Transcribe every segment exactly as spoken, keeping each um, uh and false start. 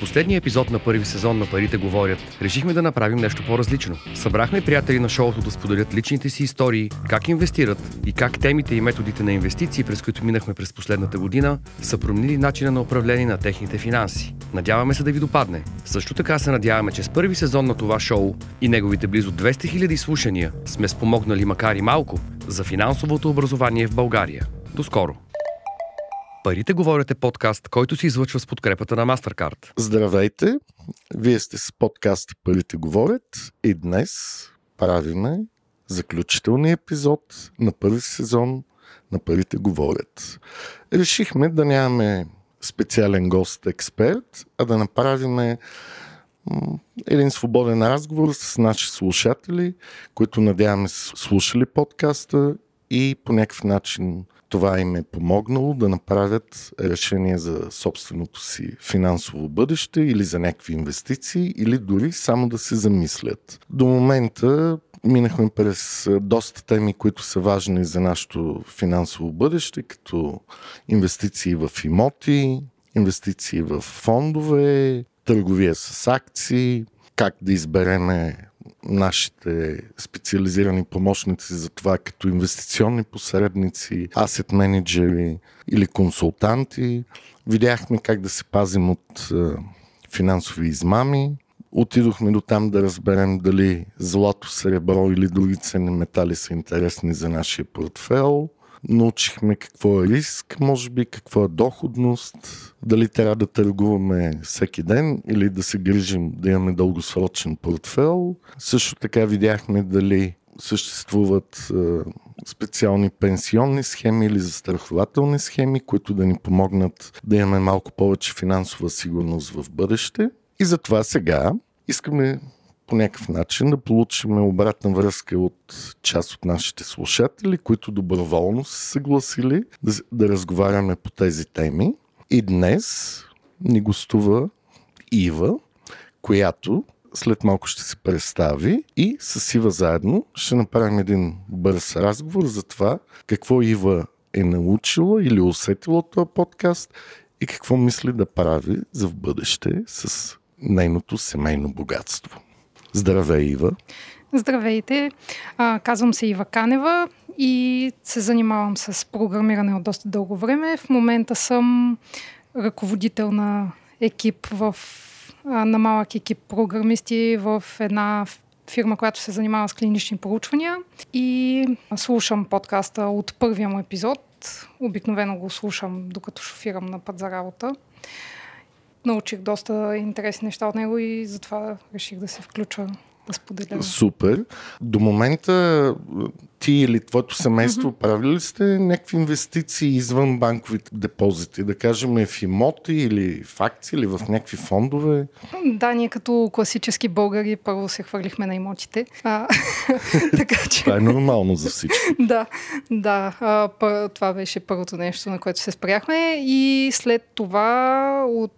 Последния епизод на първи сезон на Парите говорят, решихме да направим нещо по-различно. Събрахме приятели на шоуто да споделят личните си истории, как инвестират и как темите и методите на инвестиции, през които минахме през последната година, са променили начина на управление на техните финанси. Надяваме се да ви допадне. Също така се надяваме, че с първи сезон на това шоу и неговите близо двеста хиляди слушания сме спомогнали, макар и малко, за финансовото образование в България. До скоро! Парите говорят е подкаст, който се излъчва с подкрепата на MasterCard. Здравейте! Вие сте с подкаст Парите говорят и днес правиме заключителния епизод на първи сезон на Парите говорят. Решихме да нямаме специален гост-експерт, а да направиме един свободен разговор с наши слушатели, които надяваме са слушали подкаста и по някакъв начин това им е помогнало да направят решение за собственото си финансово бъдеще или за някакви инвестиции, или дори само да се замислят. До момента минахме през доста теми, които са важни за нашето финансово бъдеще, като инвестиции в имоти, инвестиции в фондове, търговия с акции, как да избереме нашите специализирани помощници за това, като инвестиционни посредници, асет менеджери или консултанти. Видяхме как да се пазим от финансови измами. Отидохме до там да разберем дали злато, сребро или други ценни метали са интересни за нашия портфейл. Научихме какво е риск, може би, какво е доходност, дали трябва да търгуваме всеки ден или да се грижим да имаме дългосрочен портфейл. Също така видяхме дали съществуват е, специални пенсионни схеми или застрахователни схеми, които да ни помогнат да имаме малко повече финансова сигурност в бъдеще. И затова сега искаме по някакъв начин да получим обратна връзка от част от нашите слушатели, които доброволно са съгласили да, да разговаряме по тези теми. И днес ни гостува Ива, която след малко ще се представи, и с Ива заедно ще направим един бърз разговор за това какво Ива е научила или усетила от този подкаст и какво мисли да прави за в бъдеще с нейното семейно богатство. Здравей, Ива! Здравейте! А, казвам се Ива Канева и се занимавам с програмиране от доста дълго време. В момента съм ръководител на екип в, а, на малък екип програмисти в една фирма, която се занимава с клинични проучвания, и слушам подкаста от първия му епизод. Обикновено го слушам докато шофирам на път за работа. Научих доста интересни неща от него и затова реших да се включа, да споделя. Супер! До момента ти или твоето семейство mm-hmm. правили ли сте някакви инвестиции извън банковите депозити? Да кажем в имоти или в акции или в някакви фондове? Да, ние като класически българи първо се хвърлихме на имотите. А, така, че... това е нормално за всички. да, да а, пър... това беше първото нещо, на което се спряхме, и след това от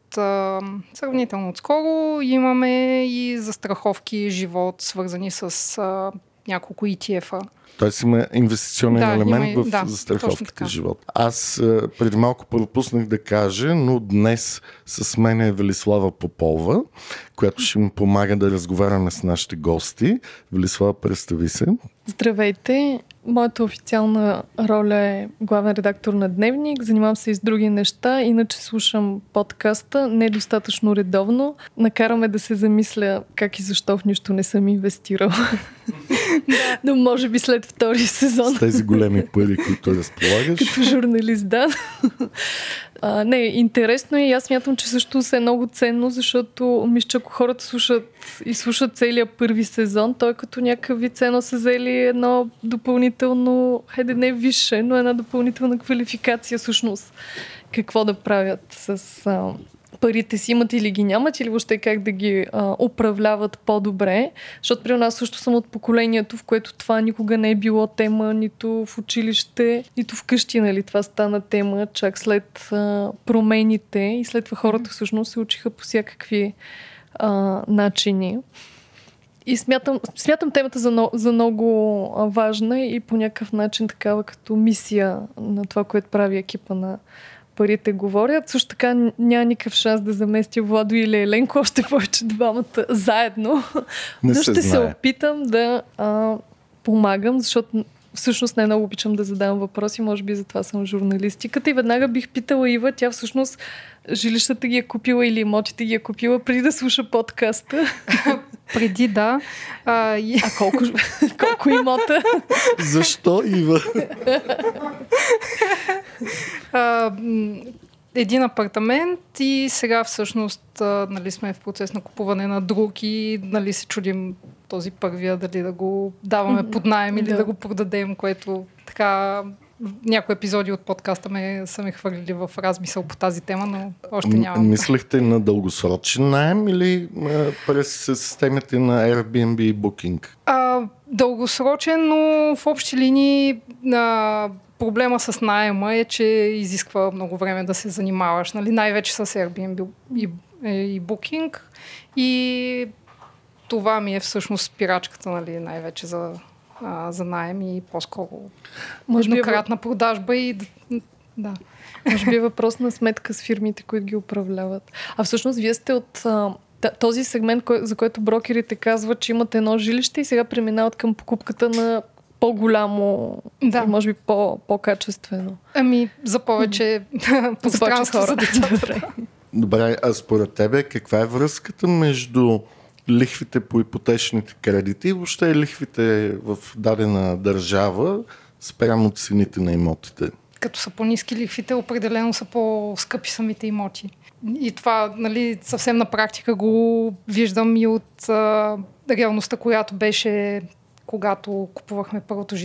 сравнително отскоро имаме и застраховки живот, свързани с а, няколко и ти еф-а. Тоест има инвестиционен да, елемент има, в да, застраховките живот. Аз а, преди малко пропуснах да кажа, но днес с мен е Велислава Попова, която ще ми помага да разговаряме с нашите гости. Велислава, представи се. Здравейте! Моята официална роля е главен редактор на Дневник. Занимавам се и с други неща, иначе слушам подкаста недостатъчно редовно. Накараме да се замисля как и защо в нищо не съм инвестирала. Но може би след втори сезон. С тези големи пари, които разполагаш. Като журналист, да. А, не, интересно е и аз смятам, че също се е много ценно, защото мисля, ако хората слушат и слушат целия първи сезон, той като някакъв вид ценно са взели едно допълнително, хайде не висше, но една допълнителна квалификация всъщност. Какво да правят с а, парите си, имат или ги нямат, или въобще как да ги а, управляват по-добре, защото при нас също съм от поколението, в което това никога не е било тема, нито в училище, нито вкъщи, нали, това стана тема чак след а, промените, и след това хората всъщност се учиха по всякакви а, начини. И смятам, смятам темата за, за много важна и по някакъв начин такава като мисия на това, което прави екипа на Парите говорят. Също така няма никакъв шанс да заместя Владо или Еленко, още повече двамата заедно. Не Но ще се, се опитам да а, помагам, защото всъщност най-много обичам да задавам въпроси, може би затова съм журналистиката. И веднага бих питала Ива, тя всъщност жилищата ги е купила или имотите ги е купила преди да слуша подкаста. Преди, да. А, и... а колко, колко имота? Защо, Ива? А, един апартамент и сега всъщност нали, сме в процес на купуване на друг и нали, се чудим този първия дали да го даваме под наем или да. да го продадем, което така... Някои епизоди от подкаста ме са ме хвърлили в размисъл по тази тема, но още нямам. Мислехте на дългосрочен наем или през системите на Airbnb и Booking? А, дългосрочен, но в общи линии а, проблема с наема е, че изисква много време да се занимаваш. Нали? Най-вече с Airbnb и, и Booking. И това ми е всъщност спирачката нали, най-вече за... за наем и по-скоро еднократна въп... продажба и да. Може би е въпрос на сметка с фирмите, които ги управляват. А всъщност вие сте от този сегмент, за който брокерите казват, че имат едно жилище и сега преминават към покупката на по-голямо да. И може би по-качествено. Ами за повече пространство за децата. Добре. Добре, а според тебе каква е връзката между лихвите по ипотечните кредити и въобще лихвите в дадена държава спрямо цените на имотите? Като са по-ниски лихвите, определено са по-скъпи самите имоти. И това нали, съвсем на практика го виждам и от а, реалността, която беше когато купувахме първото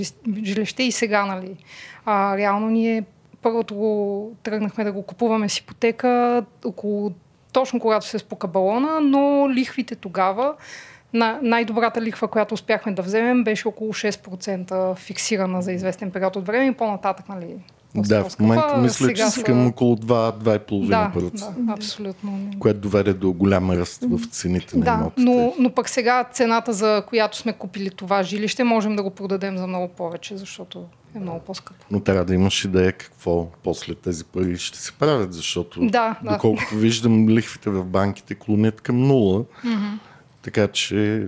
жилище и сега. Нали. А, реално ние първото тръгнахме да го купуваме с ипотека около точно когато се спука балона, но лихвите тогава, най-добрата лихва, която успяхме да вземем, беше около шест процента фиксирана за известен период от време и по-нататък, нали? Да, в момента мисля, сега че са към около два до два и половина процента. Да, да, абсолютно. Което доведе до голям ръст в цените на имотите. Да, но, но пък сега цената, за която сме купили това жилище, можем да го продадем за много повече, защото е много по-скъпо. Но трябва да имаш идея какво после тези пари ще се правят, защото да, да. Доколкото виждам, лихвите в банките клонят към нула. Mm-hmm. Така че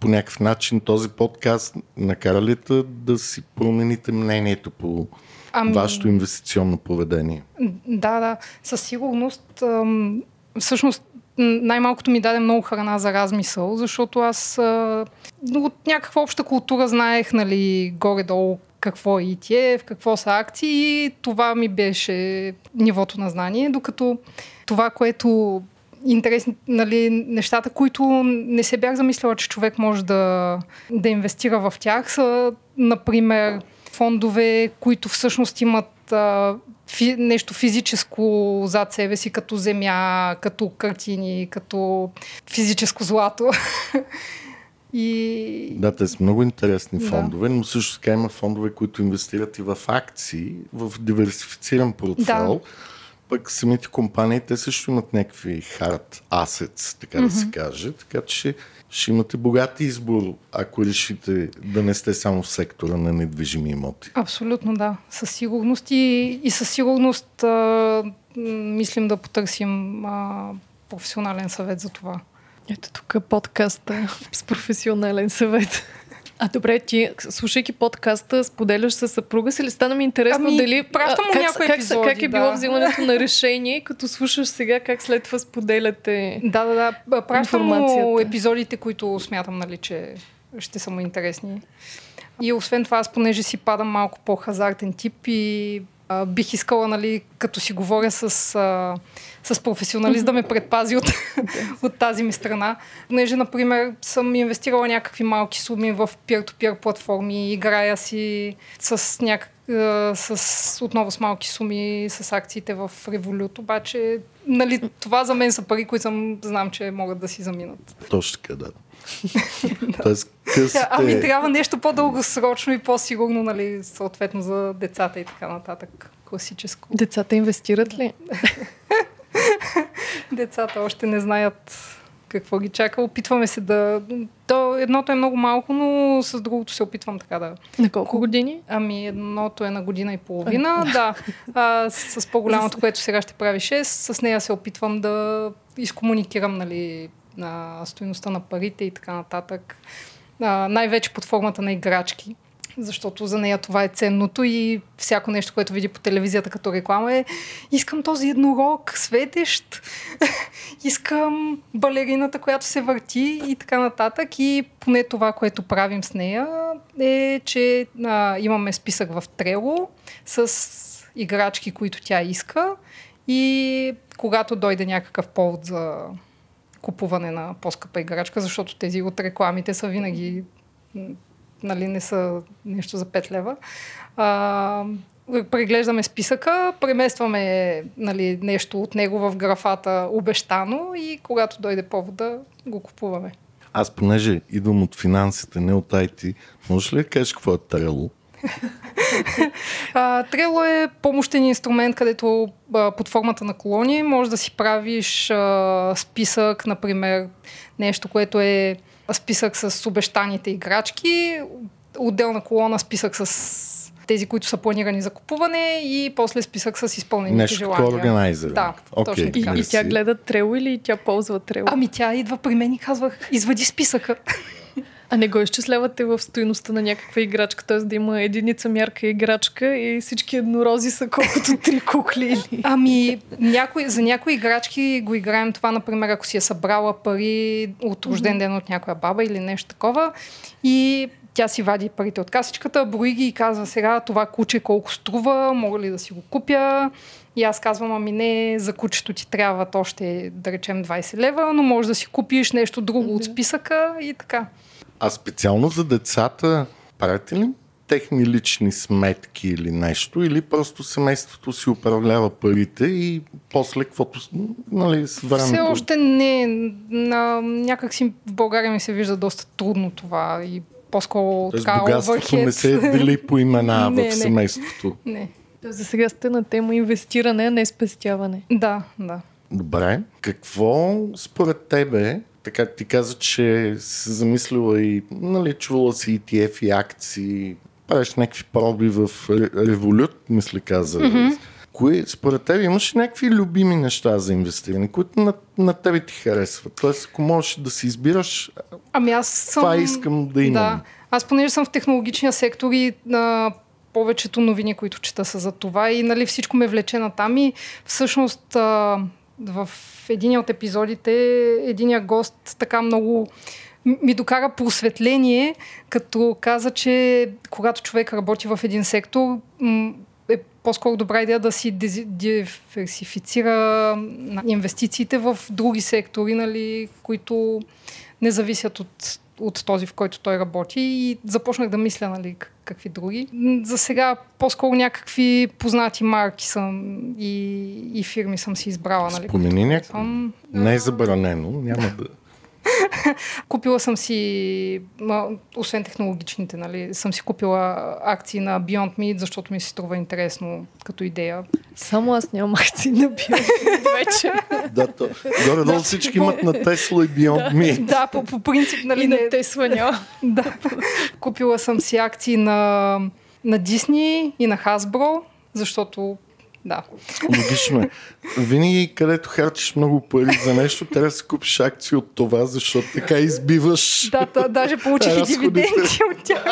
по някакъв начин този подкаст накара ли да си промените мнението по ами... вашето инвестиционно поведение? Да, да. Със сигурност. Ам, всъщност най-малкото ми даде много храна за размисъл, защото аз а, от някаква обща култура знаех, нали, горе-долу какво е и ти еф, какво са акции и това ми беше нивото на знание, докато това, което интересни, нали, нещата, които не се бях замисляла, че човек може да, да инвестира в тях, са, например, фондове, които всъщност имат а, фи, нещо физическо зад себе си, като земя, като картини, като физическо злато. И... Да, те са много интересни фондове, да. Но също така има фондове, които инвестират и в акции, в диверсифициран портфел. Да. Пък самите компании, те също имат някакви hard assets, така mm-hmm. да се каже. Така че ще имате богат избор, ако решите да не сте само в сектора на недвижими имоти. Абсолютно, да. Със сигурност и, и със сигурност а, мислим да потърсим а, професионален съвет за това. Ето тук е подкаста с професионален съвет. А добре, ти, слушайки подкаста, споделяш със съпруга си ли? Стана ми интересно ами, дали... Пращам му някои епизоди, как, как е да. било взимането на решение, като слушаш сега, как след това споделяте да, да, да. Пращам му епизодите, които смятам, нали, че ще са му интересни. И освен това, аз понеже си падам малко по-хазартен тип и а, бих искала, нали, като си говоря с... А, с професионалист да ме предпази от, okay. от тази ми страна. Понеже, например, съм инвестирала някакви малки суми в peer-to-peer платформи, играя си с, някак... с отново с малки суми, с акциите в Revolut, обаче нали, това за мен са пари, които съм, знам, че могат да си заминат. Точно така, да. Тоест, късите... Ами трябва нещо по-дългосрочно и по-сигурно, нали, съответно за децата и така нататък. Класическо. Децата инвестират ли? Децата още не знаят какво ги чака. Опитваме се да... да... Едното е много малко, но с другото се опитвам така да... На колко години? Ами едното е на година и половина, а, да. А, с, с по-голямото, което сега ще прави шест, с нея се опитвам да изкомуникирам, нали, на стойността на парите и така нататък. А, най-вече под формата на играчки, защото за нея това е ценното и всяко нещо, което види по телевизията като реклама е: искам този еднорог, светещ, искам балерината, която се върти и така нататък. И поне това, което правим с нея, е, че а, имаме списък в Trello с играчки, които тя иска, и когато дойде някакъв повод за купуване на по-скъпа играчка, защото тези от рекламите са винаги, нали, не са нещо за пет лева. А, преглеждаме списъка, преместваме, нали, нещо от него в графата обещано и когато дойде повода, го купуваме. Аз, понеже идвам от финансите, не от ай ти, можеш ли да кажеш какво е Trello? Trello е помощен инструмент, където под формата на колони може да си правиш а, списък, например, нещо, което е списък с обещаните играчки, отделна колона списък с тези, които са планирани за купуване, и после списък с изпълнените нещо желания. Нещо като органайзер. Да, okay, точно така. И, и тя гледа Trello или тя ползва Trello? Ами тя идва при мен и казва: извади списъка. А не го изчислявате в стойността на някаква играчка, т.е. да има единица мярка играчка и всички еднорози са колкото три кукли? Или... Ами, някой, за някои играчки го играем това, например, ако си е събрала пари от рожден ден от някоя баба или нещо такова, и тя си вади парите от касичката, брои ги и казва: сега това куче колко струва, мога ли да си го купя? И аз казвам: ами не, за кучето ти трябват още, да речем, двайсет лева, но можеш да си купиш нещо друго от списъка и така. А специално за децата правите ли техни лични сметки или нещо, или просто семейството си управлява парите и после каквото, нали, с времето? Все още не. На, някак си в България ми се вижда доста трудно това и по-скоро така овърхед. Богатството не се дели по имена не, в семейството. Не, не. За сега сте на тема инвестиране, а не спестяване. Да, да. Добре. Какво според тебе, така ти каза, че си замислила и, нали, чувала си и ти еф и акции, правиш някакви проби в Revolut, мисля каза. Mm-hmm. Кои, според тебе, имаш някакви любими неща за инвестиране, които на, на тебе ти харесват? Тоест, ако можеш да си избираш, ами аз съм... това искам да имам. Да. Аз, понеже съм в технологичния сектор и на повечето новини, които чета, са за това и, нали, всичко ме влече на там и всъщност... В един от епизодите единия гост така много ми докара просветление, като каза, че когато човек работи в един сектор, е по-скоро добра идея да си диверсифицира инвестициите в други сектори, нали, които не зависят от, от този, в който той работи. И започнах да мисля, нали, какви други. За сега по-скоро някакви познати марки съм и, и фирми съм си избрала. Нали, спомени някакво. Не е забранено, няма да... Купила съм си, освен технологичните, нали, съм си купила акции на Beyond Meat, защото ми се струва интересно като идея. Само аз нямам акции на Beyond Meat вече. Да, то. Горе-долу всички имат на Tesla и Beyond Meat. Да, по, по принцип, нали, и на Tesla няма. Да. Купила съм си акции на, на Disney и на Hasbro, защото... Да. Логично е. Винаги, където харчиш много пари за нещо, трябва да си купиш акции от това, защото така избиваш. Да, да, даже получих и дивиденти от тях.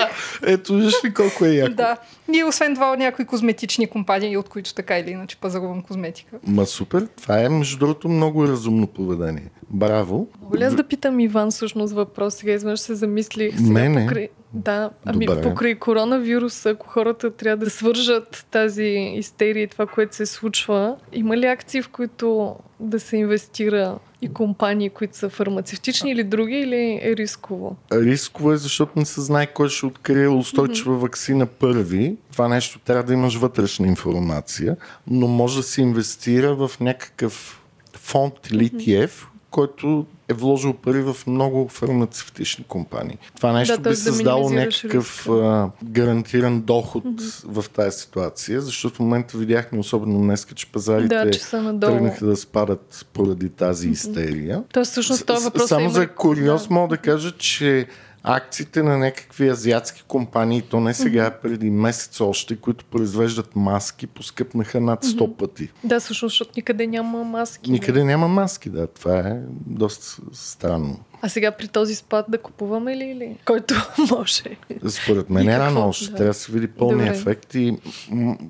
Ето, виж ли колко е яко. Да. И освен това, някои козметични компании, от които така или иначе пазарувам козметика. Ма супер, това е, между другото, много разумно поведение. Браво. Моля да питам Иван всъщност въпрос, сега изведнъж се замислих. Сега Мене? Покри... Да, ами Добре. Покрай коронавируса, ако хората трябва да свържат тази истерия и това, което се случва, има ли акции, в които да се инвестира и компании, които са фармацевтични или други, или е рисково? Рисково е, защото не се знае кой ще открие устойчива mm-hmm. ваксина първи. Това нещо трябва да имаш вътрешна информация, но може да се инвестира в някакъв фонд или и ти еф, който е вложил пари в много фармацевтични компании. Това нещо да, би създало да някакъв а, гарантиран доход mm-hmm. в тази ситуация, защото в момента видяхме, особено днеска, че пазарите да, че тръгнаха да спадат поради тази истерия. Mm-hmm. Тоест, всъщност, това въпрос Само е за куриоз да. мога да кажа, че акциите на някакви азиатски компании, то не сега, mm-hmm. преди месец още, които произвеждат маски, поскъпнаха над сто mm-hmm. пъти. Да, всъщност, защото никъде няма маски. Никъде не? няма маски, да. Това е доста странно. А сега при този спад да купуваме ли? Или? Който може. Според мен е рано още. Да. Трябва да се види пълния Добре. ефект и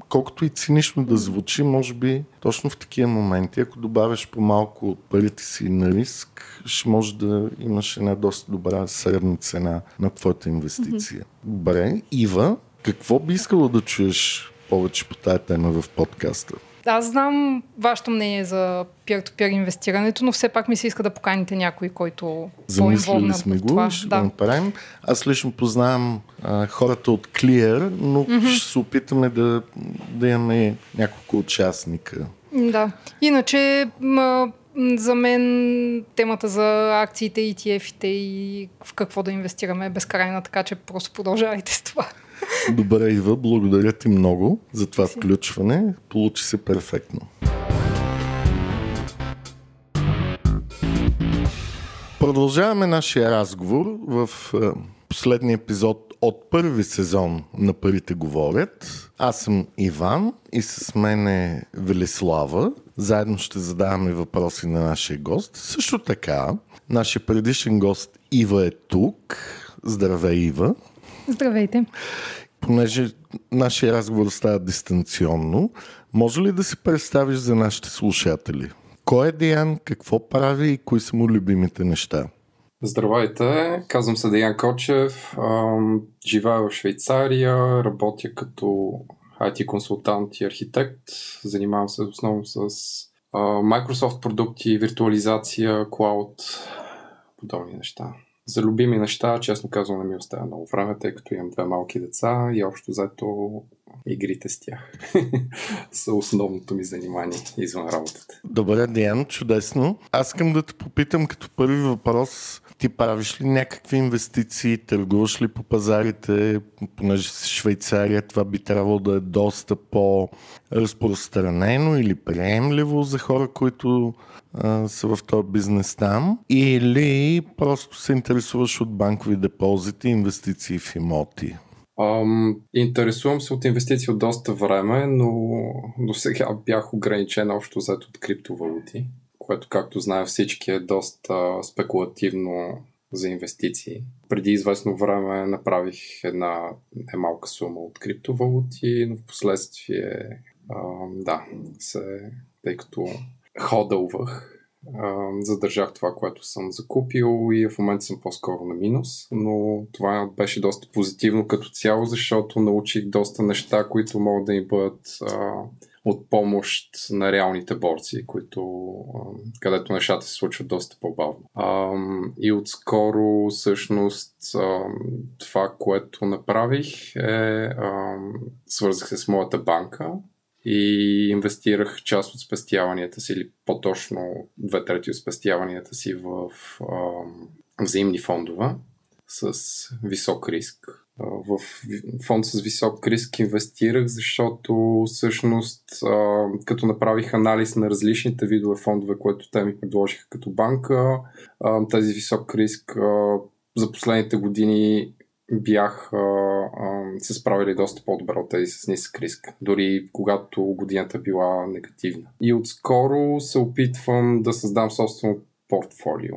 колкото и цинично да звучи, може би точно в такива моменти, ако добавяш по-малко от парите си на риск, ще може да имаш една доста добра средна цена на твоята инвестиция. Mm-hmm. Добре. Ива, какво би искала да чуеш повече по тая тема в подкаста? Аз знам вашето мнение за peer-to-peer инвестирането, но все пак ми се иска да поканите някой, който по-инволвна в това. Ще да. направим. Аз лично познавам а, хората от Clear, но mm-hmm. ще се опитаме да, да имаме няколко участника. Да. Иначе м- за мен темата за акциите, и ти еф-ите и в какво да инвестираме е безкрайна, така че просто продължавайте с това. Добре, Ива, благодаря ти много за това включване. Получи се перфектно. Продължаваме нашия разговор в последния епизод от първи сезон на Парите говорят. Аз съм Иван и с мен е Велислава. Заедно ще задаваме въпроси на нашия гост. Също така, нашия предишен гост Ива е тук. Здравей, Ива! Здравейте! Понеже нашия разговор става дистанционно, може ли да се представиш за нашите слушатели? Кой е Диан, какво прави и кои са му любимите неща? Здравейте! Казвам се Диан Кочев, живея в Швейцария, работя като ай ти-консултант и архитект, занимавам се основно с Microsoft продукти, виртуализация, клауд, подобни неща. За любими неща, честно казвам, не ми оставя много време, тъй като имам две малки деца и общо заето игрите с тях са основното ми занимание извън работата. Добре, Диан, чудесно. Аз искам да те попитам като първи въпрос, ти правиш ли някакви инвестиции, търгуваш ли по пазарите, понеже си Швейцария, това би трябвало да е доста по-разпространено или приемливо за хора, които а, са в този бизнес там, или просто се интересуваш от банкови депозити и инвестиции в имоти? Um, интересувам се от инвестиции от доста време, но до сега бях ограничен общо взето от криптовалути, което, както знае всички, е доста спекулативно за инвестиции. Преди известно време направих една малка сума от криптовалути, но в последствие uh, да, се, тъй като ходълвах, задържах това, което съм закупил и в момента съм по-скоро на минус, но това беше доста позитивно като цяло, защото научих доста неща, които могат да им бъдат а, от помощ на реалните борци, които, а, където нещата се случват доста по-бавно. А, и отскоро всъщност а, това, което направих е а, свързах се с моята банка и инвестирах част от спестяванията си, или по-точно две трети от спестяванията си в а, взаимни фондове с висок риск. А, в фонд с висок риск инвестирах, защото всъщност а, като направих анализ на различните видове фондове, които те ми предложиха като банка, а, тези висок риск а, за последните години бях а, а, се справили доста по-добре от тези с нисък риск, дори когато годината била негативна. И отскоро се опитвам да създам собствено портфолио.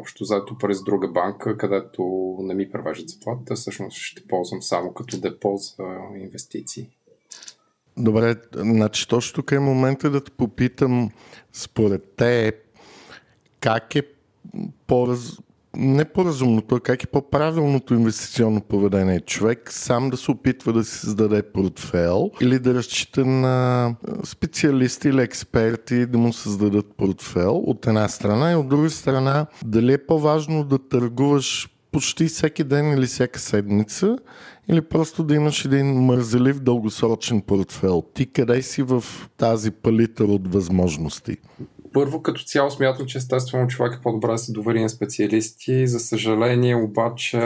Общо заето през друга банка, където не ми превеждат заплатата, всъщност ще ползвам само като депо за инвестиции. Добре, значи точно тук е момента да те попитам, според те, как е по-раз... не по-разумното, а как е по-правилното инвестиционно поведение? Човек сам да се опитва да си създаде портфейл или да разчита на специалисти или експерти да му създадат портфейл от една страна и от друга страна дали е по-важно да търгуваш почти всеки ден или всяка седмица или просто да имаш един мързелив дългосрочен портфейл? Ти къде си в тази палитра от възможности? Първо, като цяло смятам, че естествено човек е по-добре да се довери на специалисти. За съжаление, обаче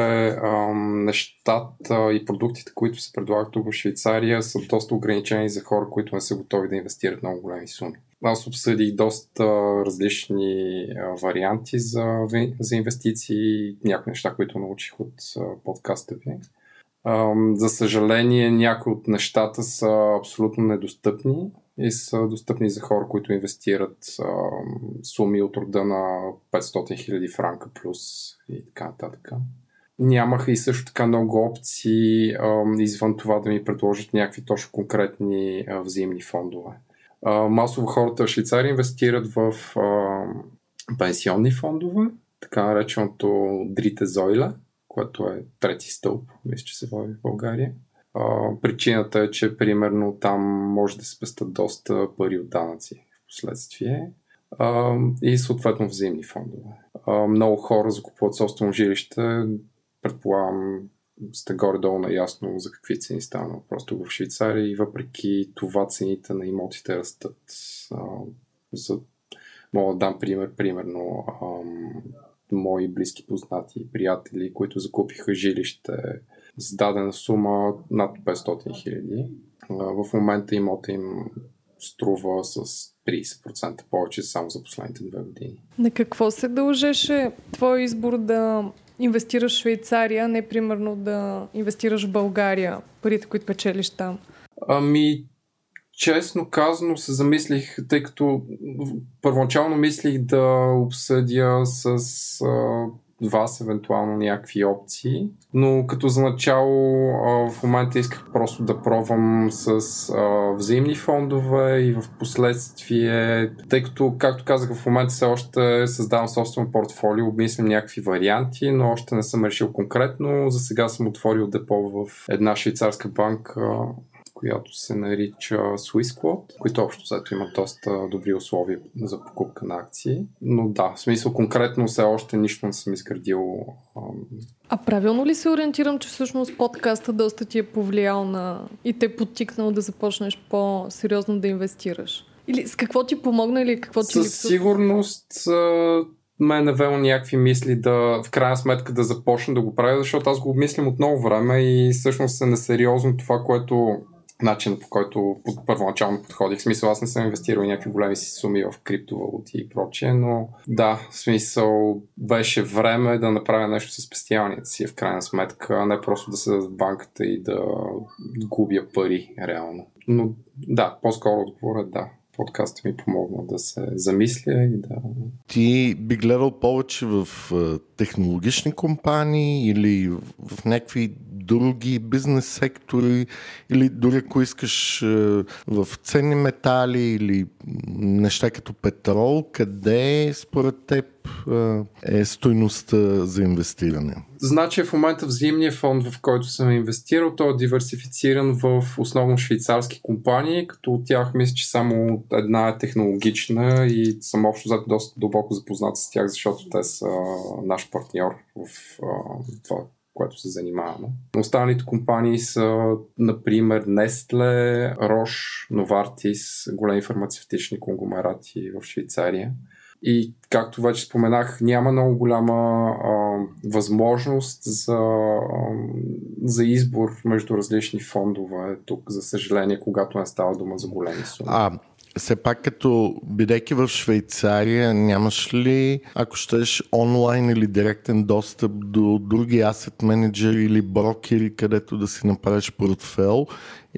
ам, нещата и продуктите, които се предлагат в Швейцария, са доста ограничени за хора, които не са готови да инвестират много големи суми. Аз обсъдих доста различни варианти за, за инвестиции, някои неща, които научих от подкаста ви. За съжаление, някои от нещата са абсолютно недостъпни и са достъпни за хора, които инвестират суми от рода на петстотин хиляди франка плюс и така нататък. Нямаха и също така много опции извън това да ми предложат някакви точно конкретни взаимни фондове. Масово хората в Швейцария инвестират в пенсионни фондове, така нареченото Дрите Зойле, което е трети стълб, мисля, че се води в България. А, причината е, че примерно там може да се спестат доста пари от данъци в последствие а, и съответно взаимни фондове. А, много хора закупуват собствено жилище, предполагам сте горе-долу наясно за какви цени стана просто в Швейцария и въпреки това цените на имотите растат. А, за... Мога да дам пример, примерно... Ам... мои близки познати и приятели, които закупиха жилище с дадена сума над петстотин хиляди. В момента имота им струва с трийсет процента повече само за последните две години. На какво се дължеше твой избор да инвестираш в Швейцария, не примерно да инвестираш в България, парите, които печелиш там? Ами, честно казано се замислих, тъй като първоначално мислих да обсъдя с а, вас евентуално някакви опции, но като за начало а, в момента исках просто да пробвам с а, взаимни фондове и в последствие, тъй като, както казах, в момента все още създавам собствено портфолио, обмислям някакви варианти, но още не съм решил конкретно. За сега съм отворил депо в една швейцарска банка, която се нарича Swissquote, които общо взето имат доста добри условия за покупка на акции. Но да, в смисъл конкретно все още нищо не съм изградил. А правилно ли се ориентирам, че всъщност подкаста доста ти е повлиял на... и те е подтикнал да започнеш по-сериозно да инвестираш? Или с какво ти помогна или какво ти... Със сигурност... ме е навело някакви мисли да в крайна сметка да започна да го правя, защото аз го обмислям от много време и всъщност е несериозно това, което начинът, по който под, първоначално подходих. В смисъл, аз не съм инвестирал някакви големи си суми в криптовалути и прочее, но да, в смисъл беше време да направя нещо с спестяванията си в крайна сметка, не просто да седа в банката и да губя пари реално. Но да, по-скоро отговорът да. Подкастът ми помогна да се замисля и да... Ти би гледал повече в технологични компании или в някакви други бизнес сектори или дори ако искаш в ценни метали или неща като петрол, къде според теб е стойността за инвестиране? Значи в момента взаимния фонд, в който съм инвестирал, той е диверсифициран в основно швейцарски компании, като от тях мисля, че само една е технологична и съм общо зато доста дълбоко запознат с тях, защото те са наш партньор в това, което се занимаваме. Останалите компании са, например, Nestle, Roche, Novartis, големи фармацевтични конгломерати в Швейцария. И, както вече споменах, няма много голяма а, възможност за, а, за избор между различни фондове тук, за съжаление, когато не става дума за големи суми. А, все пак, като бидейки в Швейцария, нямаш ли, ако щеш, онлайн или директен достъп до други асет менеджери или брокери, където да си направиш портфел?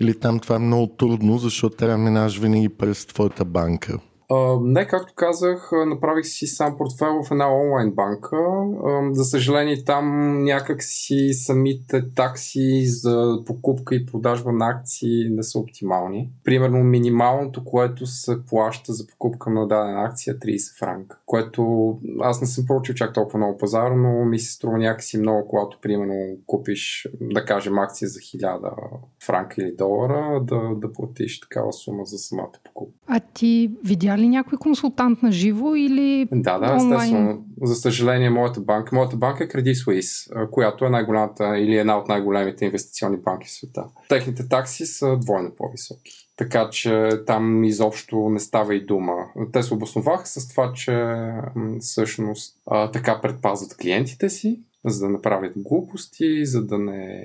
Или там това е много трудно, защото трябва да минаш винаги през твоята банка? Uh, не, както казах, направих си сам портфел в една онлайн банка. Uh, за съжаление, там някак си самите такси за покупка и продажба на акции не са оптимални. Примерно минималното, което се плаща за покупка на дадена акция, трийсет франка, което аз не съм проучил чак толкова много пазар, но ми се струва някакси много, когато примерно купиш, да кажем, акция за хиляда франка или долара, да, да платиш такава сума за самата покупка. А ти видя ли някой консултант на живо или да, да, онлайн? Естествено. За съжаление, моята банка, моята банка е Credit Suisse, която е най-голямата или една от най-големите инвестиционни банки в света. Техните такси са двойно по-високи. Така че там изобщо не става и дума. Те се обосноваха с това, че всъщност така предпазват клиентите си, за да направят глупости, за да не...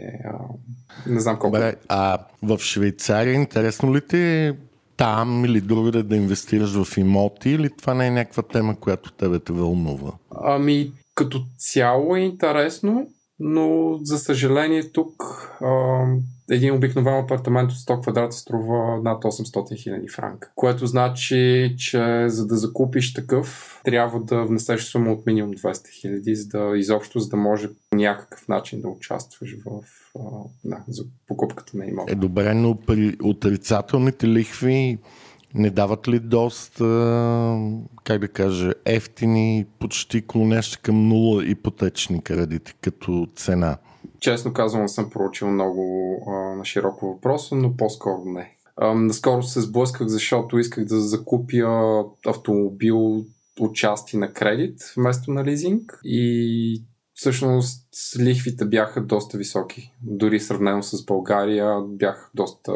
Не знам колко... Бре, а в Швейцария интересно ли ти там или другаде да инвестираш в имоти, или това не е някаква тема, която тебе те вълнува? Ами, като цяло е интересно, но за съжаление тук а, един обикновен апартамент от сто квадрата струва над осемстотин хиляди франка, което значи, че за да закупиш такъв, трябва да внесеш сума от минимум двеста хиляди, за да изобщо, за да може по някакъв начин да участваш в а, да, за покупката на имота. Е, добре, но при отрицателните лихви не дават ли доста, как да кажа, ефтини, почти клонещи към нула ипотечни кредити като цена? Честно казвам, съм проучил много а, на широко въпроса, но по-скоро не. А, наскоро се сблъсках, защото исках да закупя автомобил от части на кредит вместо на лизинг и всъщност лихвите бяха доста високи. Дори сравнено с България бяха доста...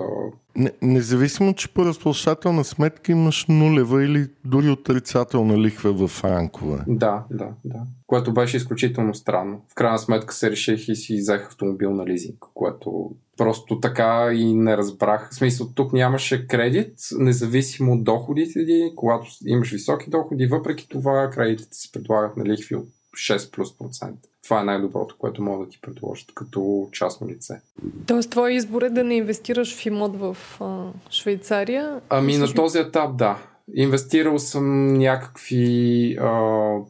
Не, независимо, че по разплащателна сметка имаш нулева или дори отрицателна лихва в франкове. Да, да, да. Което беше изключително странно. В крайна сметка се реших и си взех автомобил на лизинг, което просто така и не разбрах. В смисъл, тук нямаше кредит, независимо от доходите ти, когато имаш високи доходи, въпреки това кредитите се предлагат на лихви от шест плюс процента. Това е най-доброто, което мога да ти предложат като частно лице. Тоест, твой избор е да не инвестираш в имот в а, Швейцария? Ами на този етап да. Инвестирал съм някакви а,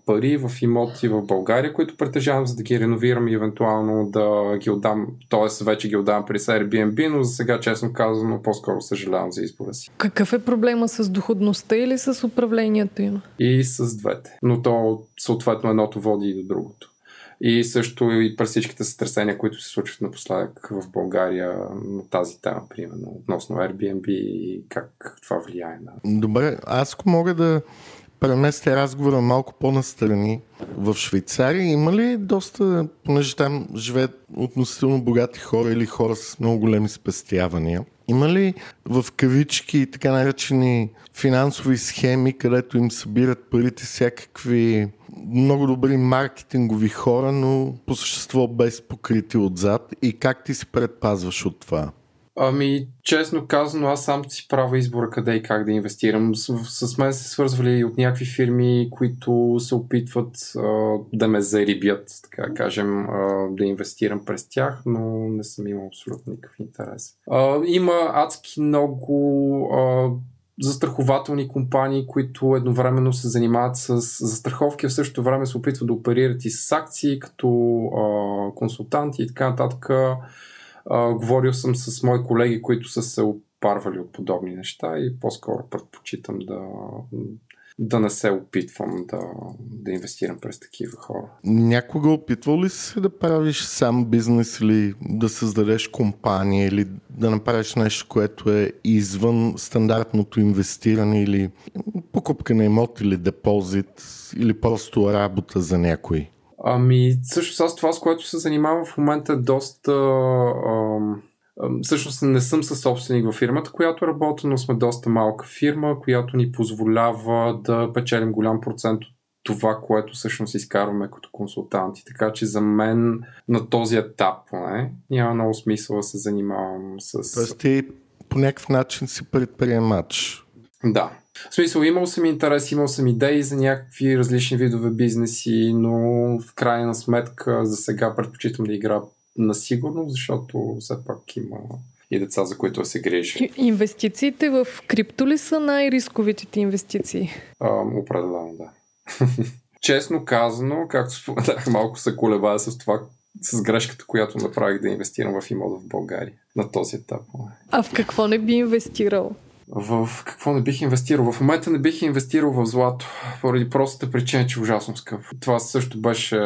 пари в имоти в България, които притежавам, за да ги реновирам и евентуално да ги отдам, т.е. вече ги отдам при Airbnb, но за сега, честно казано, по-скоро съжалявам за избора си. Какъв е проблема с доходността или с управлението им? И с двете, но то съответно едното води и до другото. И също и през всичките сътресения, които се случват напоследък в България на тази тема, примерно, относно Airbnb и как това влияе на... Добре, аз ако мога да преместя разговора малко по-настрани. В Швейцария има ли доста, понеже там живеят относително богати хора или хора с много големи спестявания, има ли в кавички така наречени финансови схеми, където им събират парите всякакви много добри маркетингови хора, но по същество без покрити отзад, и как ти се предпазваш от това? Ами, честно казано, аз сам си правя избора къде и как да инвестирам. С, с мен се свързвали от някакви фирми, които се опитват а, да ме зарибят, така кажем, а, да инвестирам през тях, но не съм имал абсолютно никакъв интерес. А, има адски много... А, застрахователни компании, които едновременно се занимават с застраховки, а в същото време се опитват да оперират и с акции, като а, консултанти и така нататък. А, говорил съм с мои колеги, които са се опарвали от подобни неща и по-скоро предпочитам да, да не се опитвам да, да инвестирам през такива хора. Някога опитвал ли си да правиш сам бизнес или да създадеш компания или да направиш нещо, което е извън стандартното инвестиране или покупка на имот или депозит или просто работа за някой? Ами, също с това, с което се занимавам в момента, е доста... Ам... Всъщност не съм със собственик във фирмата, която работя, но сме доста малка фирма, която ни позволява да печелим голям процент от това, което всъщност изкарваме като консултанти. Така че за мен на този етап не, няма много смисъл да се занимавам с... Тоест ти по някакъв начин си предприемач. Да. В смисъл, имал съм интерес, имал съм идеи за някакви различни видове бизнеси, но в крайна сметка за сега предпочитам да игра насигурно, защото все пак има и деца, за които се грижи. Инвестициите в крипто ли са най-рисковите ти инвестиции? А, определено, да. Честно казано, както споменах, малко се колебая с това, с грешката, която направих да инвестирам в имот в България на този етап. А в какво не би инвестирал? В какво не бих инвестирал? В момента не бих инвестирал в злато, поради простата причина, че е ужасно скъпо. Това също беше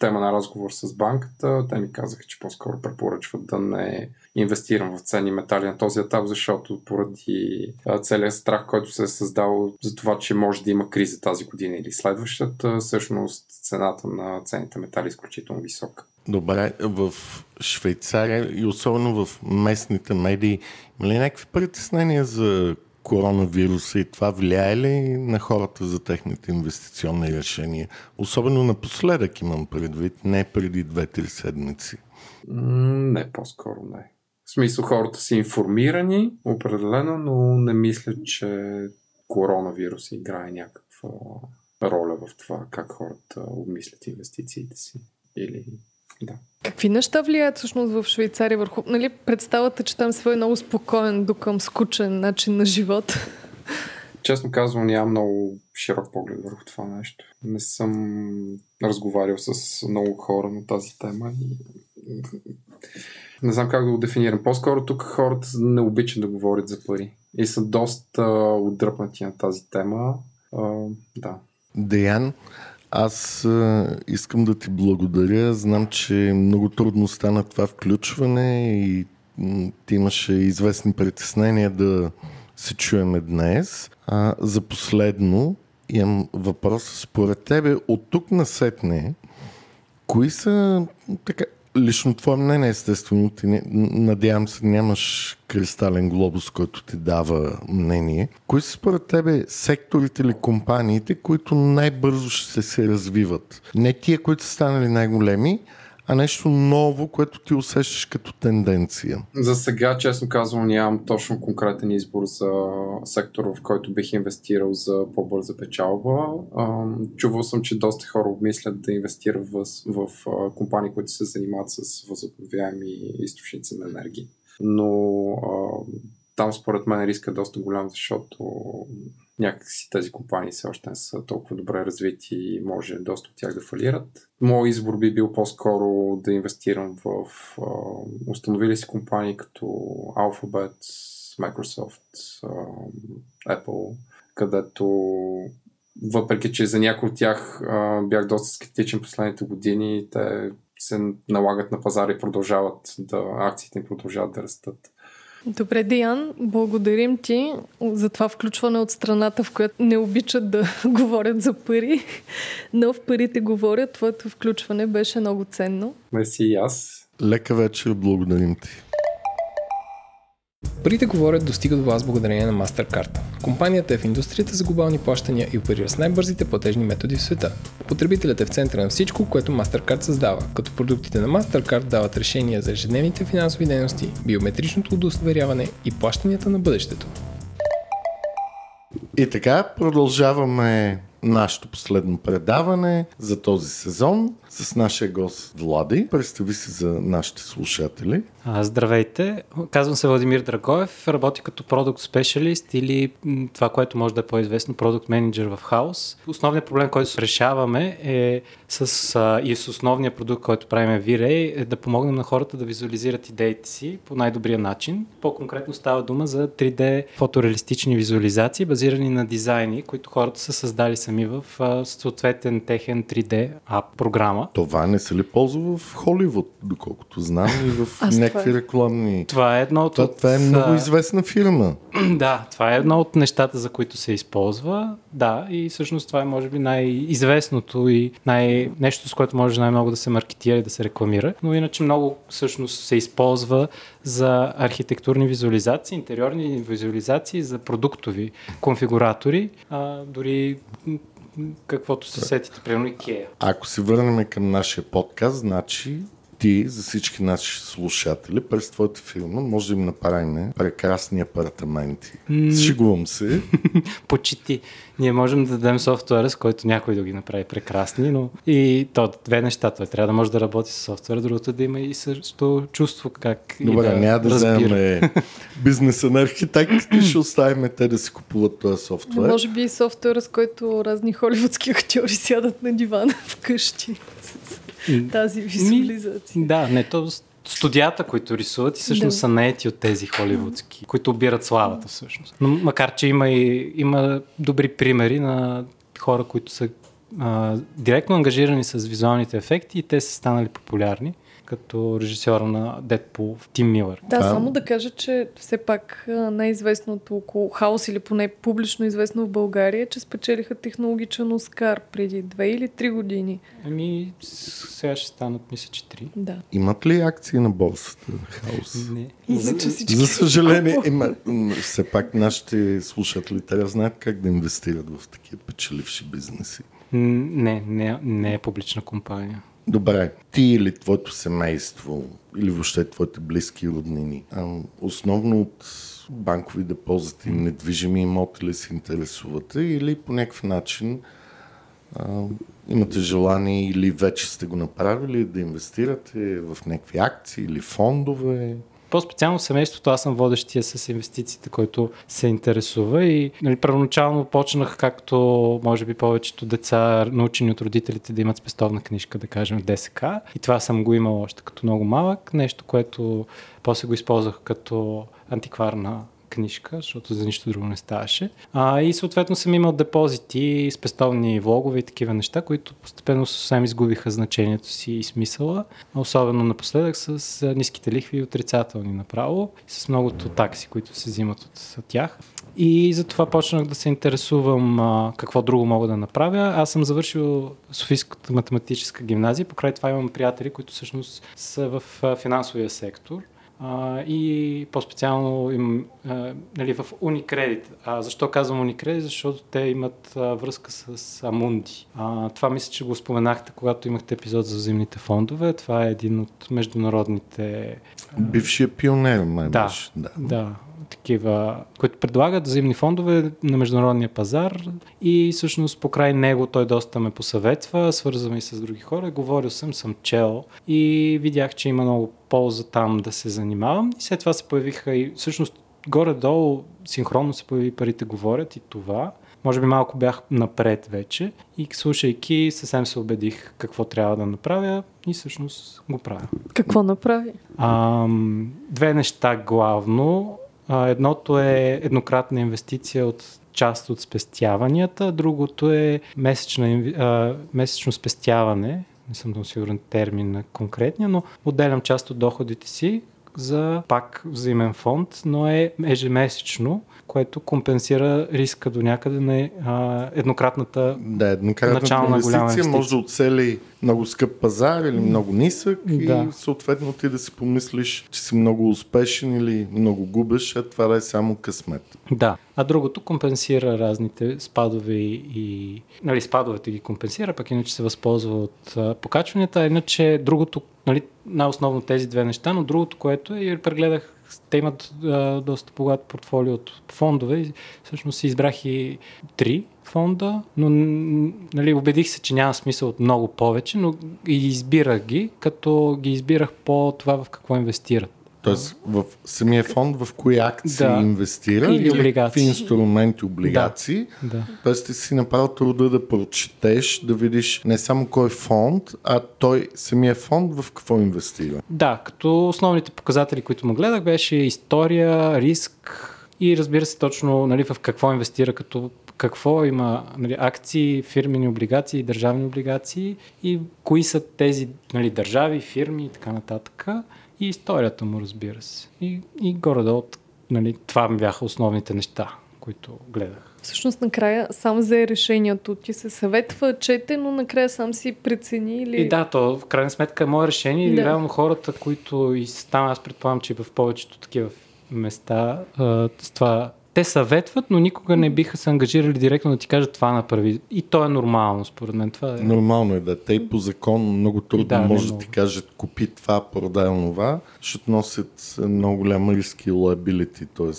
тема на разговор с банката. Те ми казаха, че по-скоро препоръчват да не инвестирам в ценни метали на този етап, защото поради целият страх, който се е създал за това, че може да има криза тази година или следващата, всъщност цената на ценните метали е изключително висока. Добре, в Швейцария и особено в местните медии, има ли някакви притеснения за коронавируса и това влияе ли на хората за техните инвестиционни решения? Особено напоследък имам предвид, не преди две-три седмици. Не, по-скоро не. В смисъл, хората са информирани, определено, но не мисля, че коронавирус играе някаква роля в това как хората обмислят инвестициите си. Или... Да. Какви неща влияят всъщност в Швейцария върху... Нали, представата, че там свой много спокоен, докъм скучен начин на живот? Честно казвам, нямам много широк поглед върху това нещо. Не съм разговарял с много хора на тази тема и... Не знам как да го дефинирам. По-скоро тук хората не обичат да говорят за пари и са доста отдръпнати на тази тема. А, да. Деян, аз искам да ти благодаря. Знам, че много трудно стана това включване и ти имаше известни притеснения да се чуеме днес. А за последно имам въпрос според тебе. От тук насетне, кои са така... Лично твое мнение, естествено, ти не, надявам се, нямаш кристален глобус, който ти дава мнение. Кои са според тебе секторите или компаниите, които най-бързо ще се развиват? Не тия, които са станали най-големи, а нещо ново, което ти усещаш като тенденция. За сега, честно казвам, нямам точно конкретен избор за сектор, в който бих инвестирал за по-бърза печалба. Чувал съм, че доста хора обмислят да инвестират в, в компании, които се занимават с възобновяеми източници на енергия. Но там според мен риска е доста голям, защото някакси тези компании все още не са толкова добре развити и може доста от тях да фалират. Мой избор би бил по-скоро да инвестирам в а, установили си компании като Alphabet, Microsoft, а, Apple, където въпреки, че за някои от тях а, бях доста скептичен последните години, те се налагат на пазара и продължават да, акциите им продължават да растат. Добре, Диан, благодарим ти за това включване от страната, в която не обичат да говорят за пари, но в парите говорят. Твоето включване беше много ценно. Мерси и аз. Лека вечер, благодарим ти. Парите говорят достига до вас благодарение на MasterCard. Компанията е в индустрията за глобални плащания и оперира с най-бързите платежни методи в света. Потребителят е в центъра на всичко, което MasterCard създава, като продуктите на MasterCard дават решения за ежедневните финансови дейности, биометричното удостоверяване и плащанията на бъдещето. И така, продължаваме нашето последно предаване за този сезон с нашия гост Влади. Представи се за нашите слушатели. А, здравейте, казвам се Владимир Драгоев, работя като продукт спешалист или това, което може да е по-известно, продукт менеджер в Chaos. Основният проблем, който решаваме е с, а, и с основния продукт, който правим V-Ray, е да помогнем на хората да визуализират идеите си по най-добрия начин. По-конкретно става дума за три Д фотореалистични визуализации, базирани на дизайни, които хората са създали сами в съответен техен три Д ап програма. Това не се ли ползва в Холивуд, доколкото знам, и в някакви рекламни... Това е едно от... Това, това е много известна фирма. Да, това е едно от нещата, за които се използва. Да, и всъщност това е може би най-известното и най... нещо, с което може най-много да се маркетира и да се рекламира. Но иначе много всъщност се използва за архитектурни визуализации, интериорни визуализации, за продуктови конфигуратори, а, дори каквото се сетите, примерно Икеа. Ако се върнем към нашия подкаст, значи ти за всички наши слушатели през твоята фирма може да им направим прекрасни апартаменти. Mm. Шегувам се. Почти. Ние можем да дадем софтуера, с който някой да ги направи прекрасни, но и то две неща. Той трябва да може да работи с софтуера, другото да има и също чувство как Добре, и да няма да вземем бизнеса на архитектите, ще оставим те да си купуват този софтуер. Да, може би и софтуера, с който разни холивудски актьори сядат на дивана вкъщи. Тази визуализация. Ми, да, не то студията, които рисуват и всъщност да. Са наети от тези холивудски, които обират славата всъщност. Но макар, че има и има добри примери на хора, които са а, директно ангажирани с визуалните ефекти и те са станали популярни. като режисьора на Deadpool в Тим Милър. Да, само да кажа, че все пак най-известното около Chaos, или поне публично известно в България, че спечелиха технологичен Оскар преди две или три години. Ами сега ще станат, мисля, че три. Да. Имат ли акции на борсата на Chaos? Не. За, за съжаление, има, все пак нашите слушатели трябва да знаят как да инвестират в такива печеливши бизнеси. Не, не, не е публична компания. Добре, ти или твоето семейство, или въобще твоите близки роднини, основно от банкови депозити, недвижими имоти ли се интересувате, или по някакъв начин а, имате желание, или вече сте го направили, да инвестирате в някакви акции или фондове? По-специално в семейството аз съм водещия с инвестициите, който се интересува, и нали, първоначално почнах, както може би повечето деца, научени от родителите, да имат спестовна книжка, да кажем ДСК, и това съм го имал още като много малък, нещо, което после го използвах като антикварна книжка, защото за нищо друго не ставаше. А, и съответно съм имал депозити, спестовни влогове и такива неща, които постепенно съвсем изгубиха значението си и смисъла, особено напоследък с ниските лихви, отрицателни направо, с многото такси, които се взимат от тях. И затова почнах да се интересувам а, какво друго мога да направя. Аз съм завършил Софийската математическа гимназия, покрай това имам приятели, които всъщност са в а, финансовия сектор. Uh, и по-специално им, uh, нали, в Unicredit. Uh, защо казвам Unicredit? Защото те имат uh, връзка с Амунди. Uh, това мисля, че го споменахте, когато имахте епизод за взаимните фондове. Това е един от международните... Uh, Бившия пионер, май да, беше. Да, да. Такива, които предлагат взаимни фондове на международния пазар, и всъщност покрай него той доста ме посъветва, свързваме и с други хора, говорил съм, съм чел и видях, че има много полза там да се занимавам, и след това се появиха и всъщност горе-долу синхронно се появи Парите говорят и това. Може би малко бях напред вече, и слушайки съвсем се убедих какво трябва да направя, и всъщност го правя. Какво направи? А, две неща главно. Едното е еднократна инвестиция от част от спестяванията, другото е месечна, месечно спестяване, не съм много сигурен термин на конкретния, но отделям част от доходите си за пак взаимен фонд, но е ежемесечно, което компенсира риска до някъде на а, еднократната, да, еднократната начална голяма инвестиция. Може да оцели много скъп пазар или много нисък, да, и съответно ти да си помислиш, че си много успешен или много губеш, а това е само късмет. Да, а другото компенсира разните спадове и... Нали, спадовете ги компенсира, пък иначе се възползва от а, покачванията, иначе другото, нали, най-основно тези две неща, но другото, което е, прегледах, те имат а, доста богат портфолио от фондове, всъщност избрах и три фонда, но нали, убедих се, че няма смисъл от много повече, но и избирах ги, като ги избирах по това в какво инвестират. Тоест в самия фонд, в кои акции да, инвестира, или облигации, в инструменти, облигации. Да. Тоест ти си направил труда да прочетеш, да видиш не само кой фонд, а той самия фонд в какво инвестира. Да, като основните показатели, които му гледах, беше история, риск и разбира се точно, нали, в какво инвестира, като какво има, нали, акции, фирмени облигации, държавни облигации, и кои са тези, нали, държави, фирми и така нататък. И историята му, разбира се. И, и горе-долу, нали, това ми бяха основните неща, които гледах. Всъщност накрая сам взе решението. Ти се съветва, чете, но накрая сам си прецени или... И да, то в крайна сметка е мое решение, да, и реално хората, които и там, аз предполагам, че в повечето такива места а, с това... Те съветват, но никога не биха се ангажирали директно да ти кажат това направи. И то е нормално, според мен. Това е... Нормално е, да. Те и по закон много трудно да, може да ти кажат купи това, продай онова, защото носят много голям риск и liability, т.е.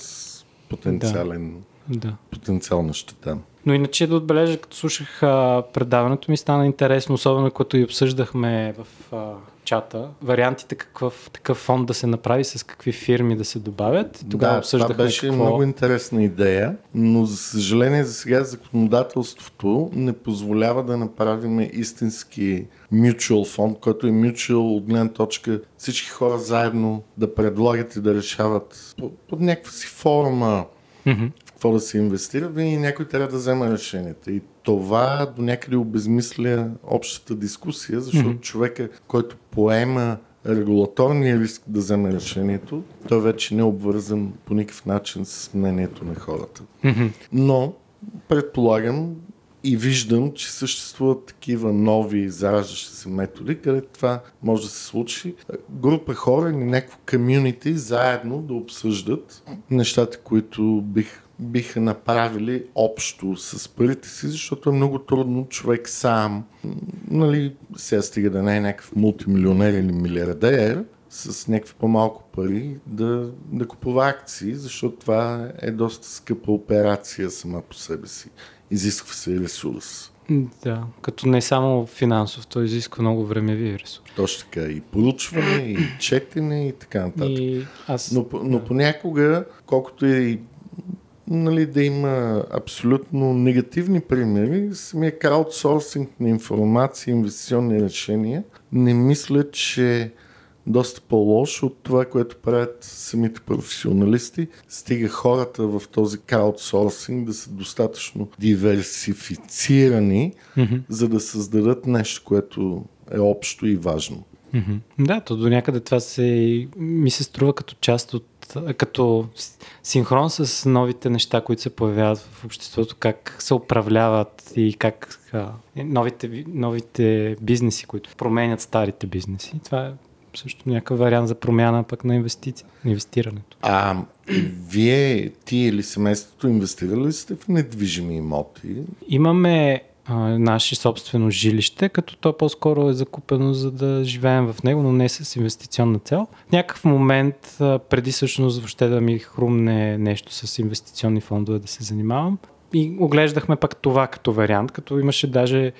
потенциален, да, потенциална щета. Но иначе да отбележа, като слушах а, предаването ми, стана интересно, особено като и обсъждахме в а, чата, вариантите какъв такъв фонд да се направи, с какви фирми да се добавят. И тогава да, обсъждахме това беше какво... много интересна идея, но за съжаление за сега законодателството не позволява да направим истински mutual фонд, който е mutual от гледна точка всички хора заедно да предлагат и да решават под някаква си форма, mm-hmm, какво да се инвестира, и някой трябва да вземе решението. И това до някъде обезмисля общата дискусия, защото mm-hmm, човека, който поема регулаторния риск да вземе решението, той вече не е обвързан по никакъв начин с мнението на хората. Mm-hmm. Но предполагам и виждам, че съществуват такива нови зараждащи се методи, където това може да се случи. Група хора или някакво комюнити заедно да обсъждат нещата, които бих, биха направили общо с парите си, защото е много трудно човек сам, нали, сега стига да не е някакъв мултимилионер или милиардер, с някакви по-малко пари да, да купува акции, защото това е доста скъпа операция сама по себе си. Изисква се ресурс. Да, като не само финансов, то изисква много времеви ресурс. Точно така, и поручване, и четене, и така нататък. И аз... но, но понякога, колкото и нали, да има абсолютно негативни примери, самия краудсорсинг на информация, инвестиционни решения, не мисля, че доста по-лошо от това, което правят самите професионалисти. Стига хората в този краудсорсинг да са достатъчно диверсифицирани, mm-hmm. за да създадат нещо, което е общо и важно. Mm-hmm. Да, то до някъде това се, ми се струва като част от, като синхрон с новите неща, които се появяват в обществото, как се управляват и как а, новите, новите бизнеси, които променят старите бизнеси. Това е също някакъв вариант за промяна пък на инвестиция, инвестирането. А вие, ти или семейството, инвестирали ли сте в недвижими имоти? Имаме а, наше собствено жилище, като то по-скоро е закупено, за да живеем в него, но не с инвестиционна цел. В някакъв момент, а, преди всъщност въобще да ми хрумне нещо с инвестиционни фондове да се занимавам, и оглеждахме пак това като вариант, като имаше даже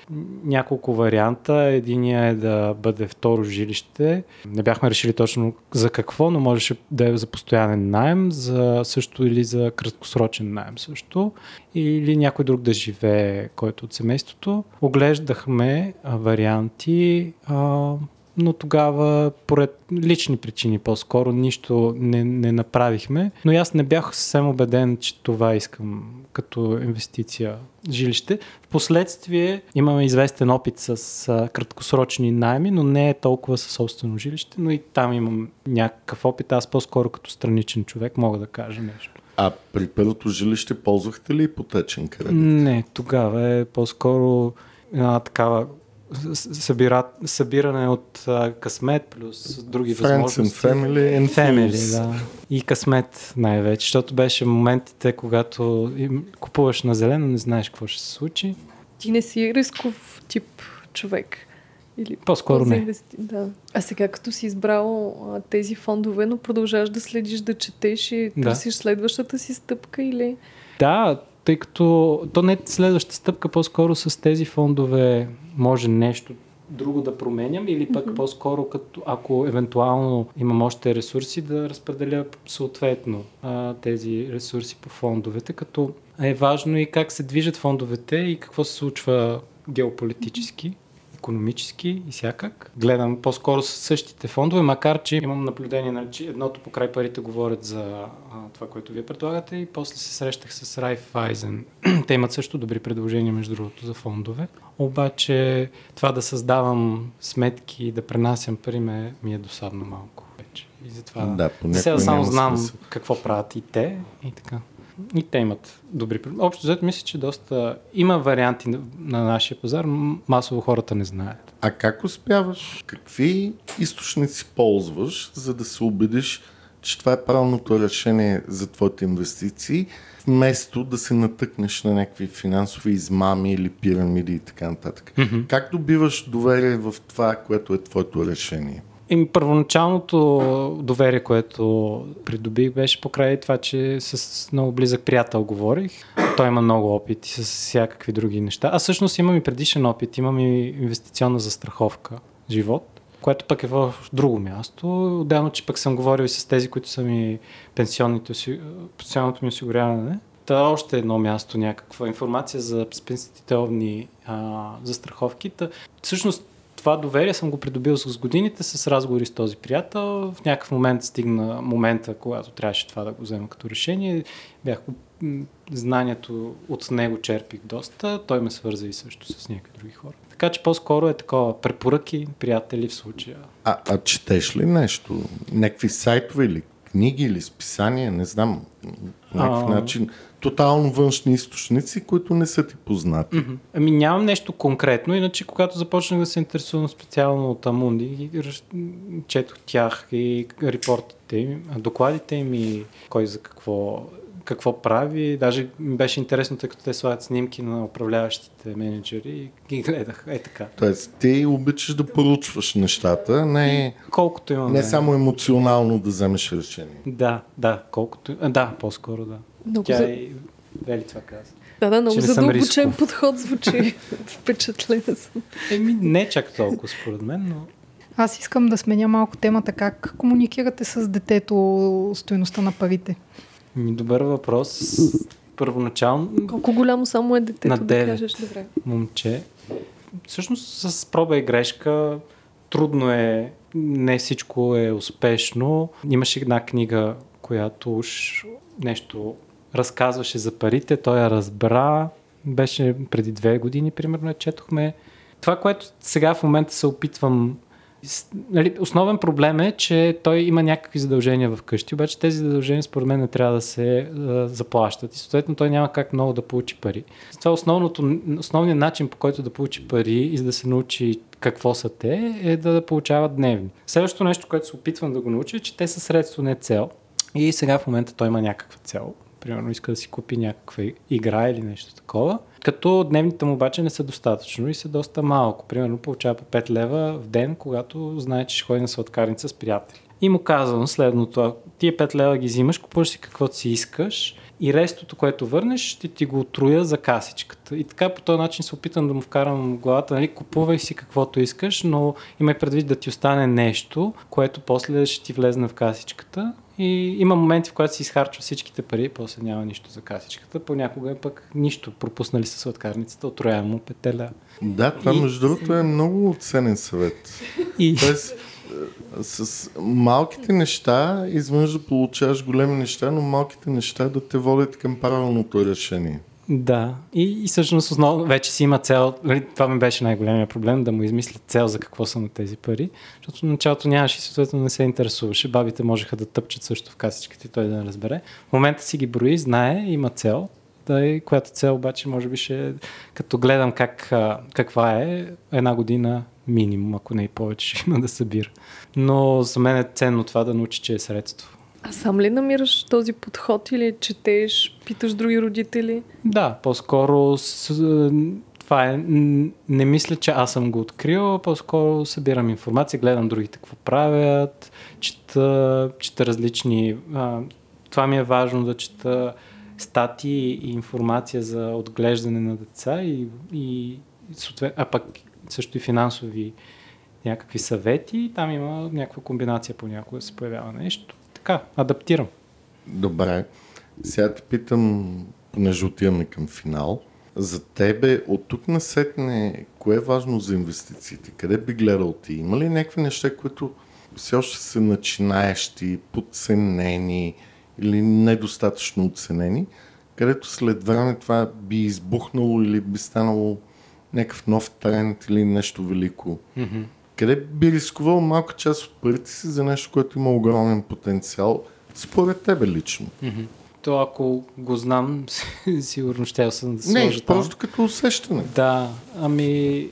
няколко варианта. Единият е да бъде второ жилище. Не бяхме решили точно за какво, но можеше да е за постоянен наем, за също или за краткосрочен наем също, или някой друг да живее, който от семейството. Оглеждахме варианти, но тогава поред лични причини по-скоро нищо не, не направихме, но аз не бях съвсем убеден, че това искам като инвестиция в жилище. Впоследствие имаме известен опит с а, краткосрочни найми, но не е толкова със собствено жилище, но и там имам някакъв опит, аз по-скоро като страничен човек мога да кажа нещо. А при първото жилище ползвахте ли ипотечен кредит? Не, тогава е по-скоро една такава Събира, събиране от а, късмет плюс други Friends възможности. And family and family, да. И късмет най-вече, защото беше моментите, когато купуваш на зелено, не знаеш какво ще се случи. Ти не си рисков тип човек. Или по-скоро не. Инвести... Да. А сега като си избрал а, тези фондове, но продължаваш да следиш, да четеш и търсиш да. следващата си стъпка или... Да, тъй като то не е следваща стъпка, по-скоро с тези фондове може нещо друго да променям или пък mm-hmm. по-скоро, като, ако евентуално имам още ресурси, да разпределя съответно а, тези ресурси по фондовете, като е важно и как се движат фондовете и какво се случва геополитически, икономически и всякак. Гледам по-скоро същите фондове, макар че имам наблюдение на едното покрай парите говорят за а, това, което вие предлагате и после се срещах с Райфайзен. Те имат също добри предложения, между другото, за фондове. Обаче това да създавам сметки и да пренасям пари ми е досадно малко вече. И затова да, сега само знам смисъл. Какво правят и те и така. И те имат добри... Общо взето мисля, че доста... Има варианти на нашия пазар, масово хората не знаят. А как успяваш? Какви източници ползваш, за да се убедиш, че това е правилното решение за твоите инвестиции, вместо да се натъкнеш на някакви финансови измами или пирамиди и така нататък? Mm-hmm. Как добиваш доверие в това, което е твоето решение? И първоначалното доверие, което придобих, беше покрай това, че с много близък приятел говорих. Той има много опит и с всякакви други неща. А всъщност имам и предишен опит, имам и инвестиционна застраховка живот, което пък е в друго място. Отделно, че пък съм говорил и с тези, които са ми пенсионното ми осигуряване. Та още едно място, някаква информация за пенсионни застраховки. Та, всъщност това доверие съм го придобил с годините, с разговори с този приятел. В някакъв момент стигна момента, когато трябваше това да го взема като решение. Бях, знанието от него черпих доста. Той ме свърза и също с някакви други хора. Така че по-скоро е такова препоръки, приятели в случая. А, а четеш ли нещо? Някакви сайтове или книги или списания? Не знам. Някакъв а... начин... Тотално външни източници, които не са ти познати. Mm-hmm. Ами нямам нещо конкретно, иначе когато започнах да се интересувам специално от Амунди, четох тях и репортите им, докладите им и кой за какво, какво прави. Даже ми беше интересно, тъй като те слагат снимки на управляващите менеджери и ги гледах. Е така. Тоест ти обичаш да проучваш нещата, не, колкото имаме, не само емоционално да вземеш решение. Да, да, колкото... да, по-скоро да. Много Тя за... и вели това каза. Да, да, много задълбочен подход звучи. Впечатлена съм. Еми, не чак толкова според мен, но... Аз искам да сменя малко темата. Как комуникирате с детето стойността на парите? Добър въпрос. Първоначално... Колко голямо само е детето, да кажеш добре? Момче. Всъщност с проба и грешка трудно е. Не всичко е успешно. Имаше една книга, която уж... нещо разказваше за парите, той я разбра, беше преди две години, примерно, четохме. Това, което сега в момента се опитвам... Основен проблем е, че той има някакви задължения в къщи, обаче тези задължения според мен не трябва да се заплащат и съответно той няма как много да получи пари. Това основният начин, по който да получи пари и да се научи какво са те, е да получава дневни. Следващото нещо, което се опитвам да го науча, е, че те са средство, не цел. И сега в момента той има някаква цел. Примерно иска да си купи някаква игра или нещо такова. Като дневните му обаче не са достатъчно и са доста малко. Примерно получава по пет лева в ден, когато знае, че ще ходи на сладкарница с приятели. И му казвам следното: тия пет лева ги взимаш, купуваш си каквото си искаш и рестото, което върнеш, ще ти го отруя за касичката. И така по този начин се опитам да му вкарам в главата, нали, купувай си каквото искаш, но имай предвид да ти остане нещо, което после ще ти влезне в касичката. И има моменти, в които си изхарчва всичките пари, после няма нищо за касичката. Понякога е пък нищо. Пропуснали са сладкарницата, отроя му петеля. Да, това и... между другото е много ценен съвет. И... Тоест, с малките неща извънж да получаваш големи неща, но малките неща да те водят към правилното решение. Да, и, и всъщност основно вече си има цел, това ми беше най-големия проблем, да му измисля цел за какво са на тези пари, защото в началото нямаше и съответно не се интересуваше, бабите можеха да тъпчат също в касичките и той да не разбере. В момента си ги брои, знае, има цел, да, която цел обаче може би ще, като гледам как, каква е, една година минимум, ако не и повече ще има да събира. Но за мен е ценно това да научи, че е средство. А сам ли намираш този подход или четеш, питаш други родители? Да, по-скоро с, това е, не мисля, че аз съм го открил, по-скоро събирам информация, гледам другите какво правят, чета, чета различни, а, това ми е важно да чета статии и информация за отглеждане на деца и, и а пък също и финансови някакви съвети, там има някаква комбинация, понякога се появява нещо. Така, адаптирам. Добре. Сега те питам, понеже отиваме към финал. За тебе от тук насетне, кое е важно за инвестициите? Къде би гледал ти? Има ли някакви неща, които все още са начинаещи, подценени или недостатъчно оценени, където след време това би избухнало или би станало някакъв нов тренд или нещо велико? Mm-hmm. Къде би рискувал малка част от парите си за нещо, което има огромен потенциал, според тебе лично? Mm-hmm. То ако го знам, сигурно ще съм да сложа. Не, просто като усещане. Да, ами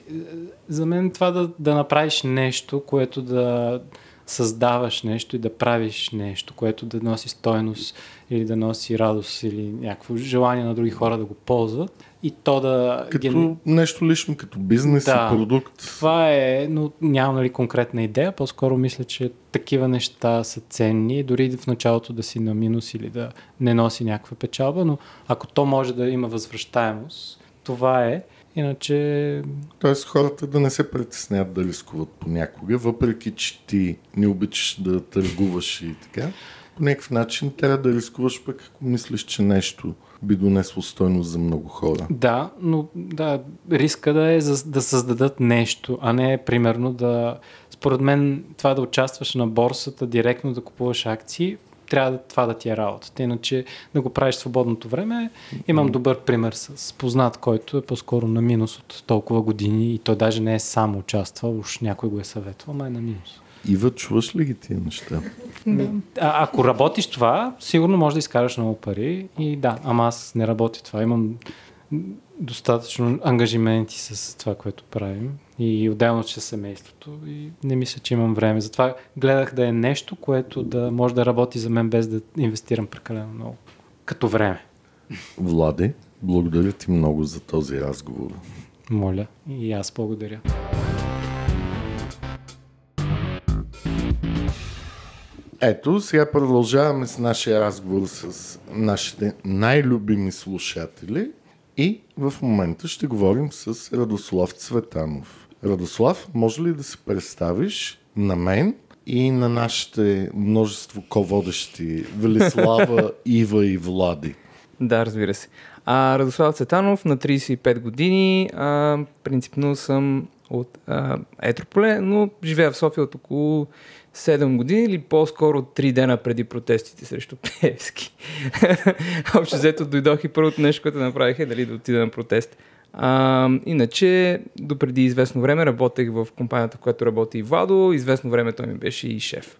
за мен това да, да направиш нещо, което да създаваш нещо и да правиш нещо, което да носи стойност или да носи радост или някакво желание на други хора да го ползват. И то да... Като ген... нещо лично, като бизнес да, и продукт. Това е, но нямам нали конкретна идея, по-скоро мисля, че такива неща са ценни, дори в началото да си на минус или да не носи някаква печалба, но ако то може да има възвръщаемост, това е, иначе... Тоест хората да не се притесняват да рискуват понякога, въпреки че ти не обичаш да търгуваш и така, по някакъв начин трябва да рискуваш пък ако мислиш, че нещо... би донесло стойност за много хора. Да, но да, риска да е за, да създадат нещо, а не примерно да... Според мен това да участваш на борсата, директно да купуваш акции, трябва да, това да ти е работата. Иначе да го правиш в свободното време. Имам добър пример с познат, който е по-скоро на минус от толкова години и той даже не е сам участвал, уж някой го е съветвал, но е на минус. Ива, чуваш ли ги тия неща? Да. А, ако работиш това, сигурно можеш да изкараш много пари и да, ама аз не работя това. Имам достатъчно ангажименти с това, което правим и отделно с семейството и не мисля, че имам време. Затова гледах да е нещо, което да може да работи за мен без да инвестирам прекалено много като време. Владе, благодаря ти много за този разговор. Моля, и аз благодаря. Ето, сега продължаваме с нашия разговор с нашите най-любими слушатели и в момента ще говорим с Радослав Цветанов. Радослав, може ли да се представиш на мен и на нашите множество ко-водещи Велислава, Ива и Влади? Да, разбира се. А, Радослав Цветанов, на тридесет и пет години, а, принципно съм от а, Етрополе, но живея в София от около седем години или по-скоро три дена преди протестите срещу Пеевски. Общо взето дойдох и първото нещо, което направих е дали да отида на протест. А, иначе, допреди известно време работех в компанията, в която работи и Владо. Известно време той ми беше и шеф.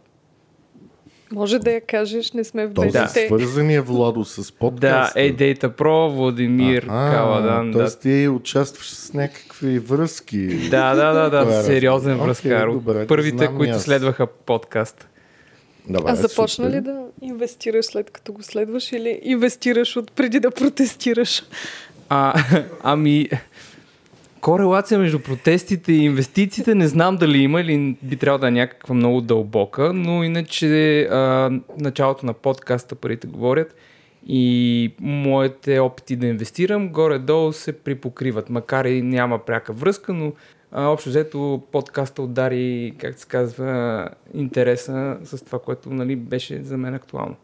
Може да я кажеш, не сме в бедите. Този свързания Владо с подкаста. Да, е Data Pro, Владимир Каладан. Тоест ти участваш с някакви връзки. Да, да, да, да, сериозен връзкар. Първите, които следваха подкаст. А започна ли да инвестираш след като го следваш или инвестираш от преди да протестираш? Ами... Корелация между протестите и инвестициите не знам дали има или би трябвало да е някаква много дълбока, но иначе а, началото на подкаста Парите говорят и моите опити да инвестирам горе-долу се припокриват, макар и няма пряка връзка, но а, общо взето подкаста удари, как се казва, интереса с това, което, нали, беше за мен актуално.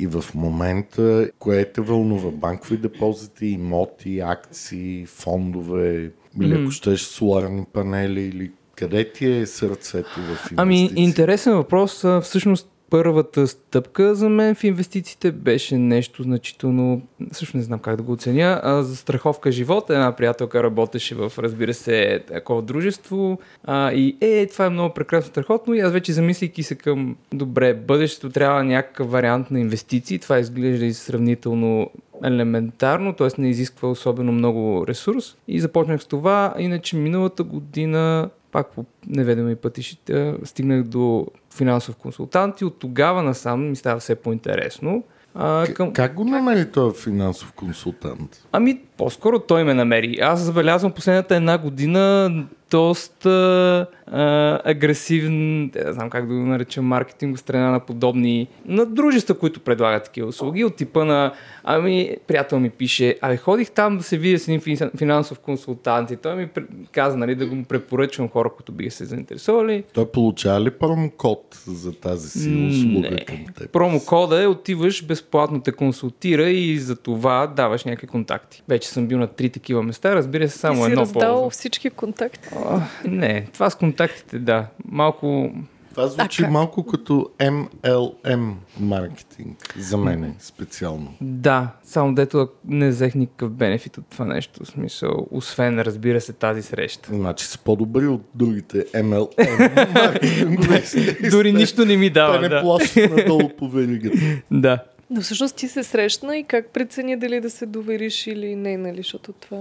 И в момента, кое те вълнува? Банкови депозити, имоти, акции, фондове, или ако щеш соларни панели, или къде ти е сърцето в инвестиции? Ами, интересен въпрос. Всъщност, първата стъпка за мен в инвестициите беше нещо значително, всъщност не знам как да го оценя, за страховка живот. Една приятелка работеше в, разбира се, такова дружество а, и е, това е много прекрасно, страхотно и аз вече замисляйки се към, добре, бъдещето трябва някакъв вариант на инвестиции, това изглежда и сравнително елементарно, т.е. не изисква особено много ресурс и започнах с това, иначе миналата година пак по неведоми пътища стигнах до финансов консултант и от тогава насам ми става все по-интересно. А, към... Как го намери този финансов консултант? Ами, по-скоро той ме намери. Аз забелязвам последната една година доста а, агресивен, не знам как да го нареча, маркетинг от страна на подобни, на дружества, които предлагат такива услуги, от типа на, ами, приятел ми пише, абе, ходих там да се видя с един финансов консултант и той ми каза, нали, да го препоръчвам хора, които биха се заинтересовали. Той получава ли промокод за тази си услуга? Не. Към теб? Промокода е, отиваш безплатно, те консултира и за това даваш някакви контакти. Вече съм бил на три такива места, разбира се, само едно ползва. И си раздал всички контакти? О, не, това с контактите, да. Малко... Това звучи така. Малко като Ем Ел Ем маркетинг, за мен специално. Да, само дето не взех никакъв бенефит от това нещо, в смисъл, освен, разбира се, тази среща. Значи са по-добри от другите Ем Ел Ем маркетингове. Дори нищо не ми дава, да. Те не плащат надолу по веригата. Да. Но всъщност ти се срещна и как прецени дали да се довериш или не, нали, защото това...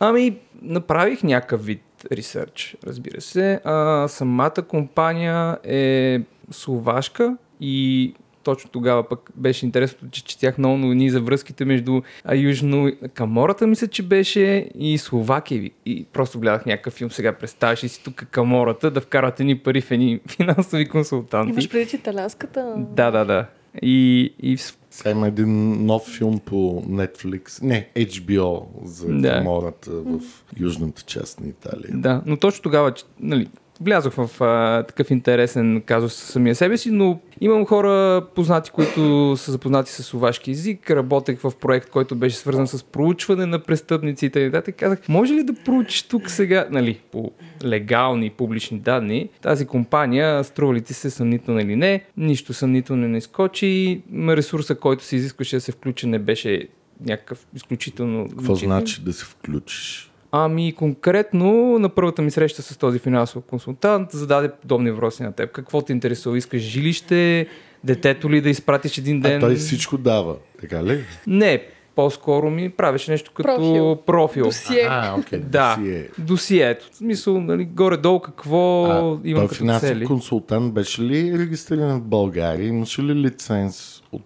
Ами, направих някакъв вид ресърч, разбира се. А, самата компания е словашка и точно тогава пък беше интересно, че четях много новини за връзките между Южно Камората, мисля, че беше, и Словакия. И просто гледах някакъв филм, сега представяш и си тук Камората да вкарват едни пари в едни финансови консултанти. Имаш преди италянската... Да, да, да. И, и... Сега има един нов филм по Netflix, не, Ейч Би О за Камората, да, в южната част на Италия. Да, но точно тогава, нали, влязох в а, такъв интересен казус със самия себе си, но имам хора познати, които са запознати с словашки език. Работех в проект, който беше свързан с проучване на престъпници и т.н. Казах, може ли да проучиш тук сега, нали, по легални публични данни, тази компания, струва ли ти се съмнително или не, нищо съмнително не скочи, ресурса, който се изискваше да се включи, не беше някакъв изключително... Какво значи да се включиш? Ами конкретно на първата ми среща с този финансов консултант зададе подобни въпроси на теб. Какво те интересува? Искаш жилище, детето ли да изпратиш един ден? А той всичко дава, така ли? Не, по-скоро ми правеше нещо като профил. профил. Досие. А, окей, да, досие. Досието. В смисъл, нали, горе-долу какво а, имам като цели. А финансов консултант беше ли регистриран в България? Имаше ли лиценз от...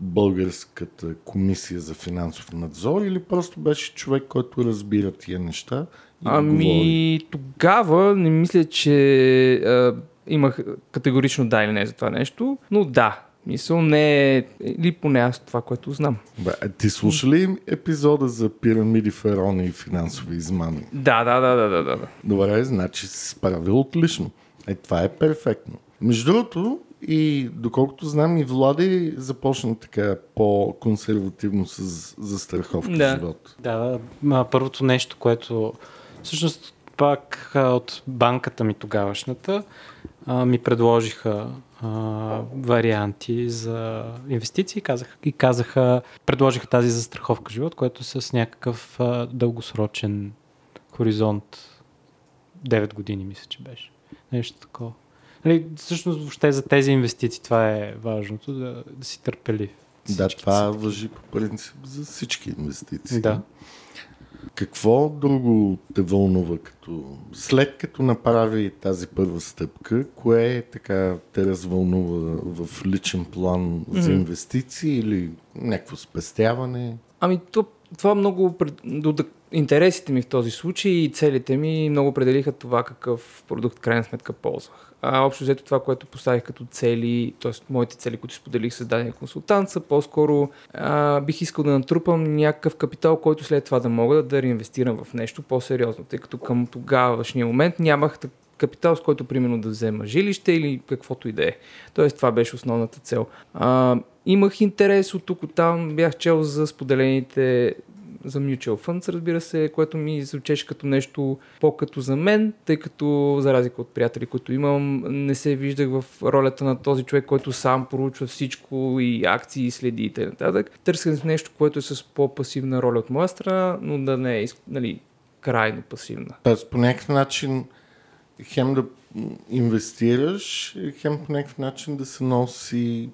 Българската комисия за финансов надзор или просто беше човек, който разбира тия неща и ами, говори? Тогава не мисля, че а, имах категорично да или не за това нещо, но да, мисъл не е, или поне аз това, което знам. Бе, ти слуша ли епизода за пирамиди, фараони и финансови измами? Да, да, да, да, да, да. Добре, значи се справил отлично. Е, това е перфектно. Между другото, и доколкото знам, и Влади започна така по-консервативно с застраховка в да. живота. Да, да. Първото нещо, което всъщност пак от банката ми тогавашната ми предложиха а, варианти за инвестиции казах, и казаха, предложиха тази застраховка в живота, което с някакъв а, дългосрочен хоризонт девет години, мисля, че беше. Нещо такова. Нали, всъщност въобще за тези инвестиции това е важното, да, да си търпелив. Да, това важи по принцип за всички инвестиции. Да. Какво друго те вълнува, като след като направи тази първа стъпка, кое така те развълнува в личен план за инвестиции или някакво спестяване? Ами то, това много... Интересите ми в този случай и целите ми много определиха това какъв продукт крайна сметка ползвах. А общо взето това, което поставих като цели, т.е. моите цели, които споделих с дадения консултант, са по-скоро а, бих искал да натрупам някакъв капитал, който след това да мога да реинвестирам в нещо по-сериозно, тъй като към тогавашния момент нямах капитал, с който примерно да взема жилище или каквото и да е. Тоест това беше основната цел. А, имах интерес от тук от там, бях чел за споделените за Mutual Funds, разбира се, което ми звучеше като нещо по-като за мен, тъй като за разлика от приятели, които имам, не се виждах в ролята на този човек, който сам проучва всичко и акции, и следи и т.н. Търсих нещо, което е с по-пасивна роля от моя страна, но да не е, нали, крайно пасивна. Тоест по някакъв начин хем да инвестираш, хем по някакъв начин да се носи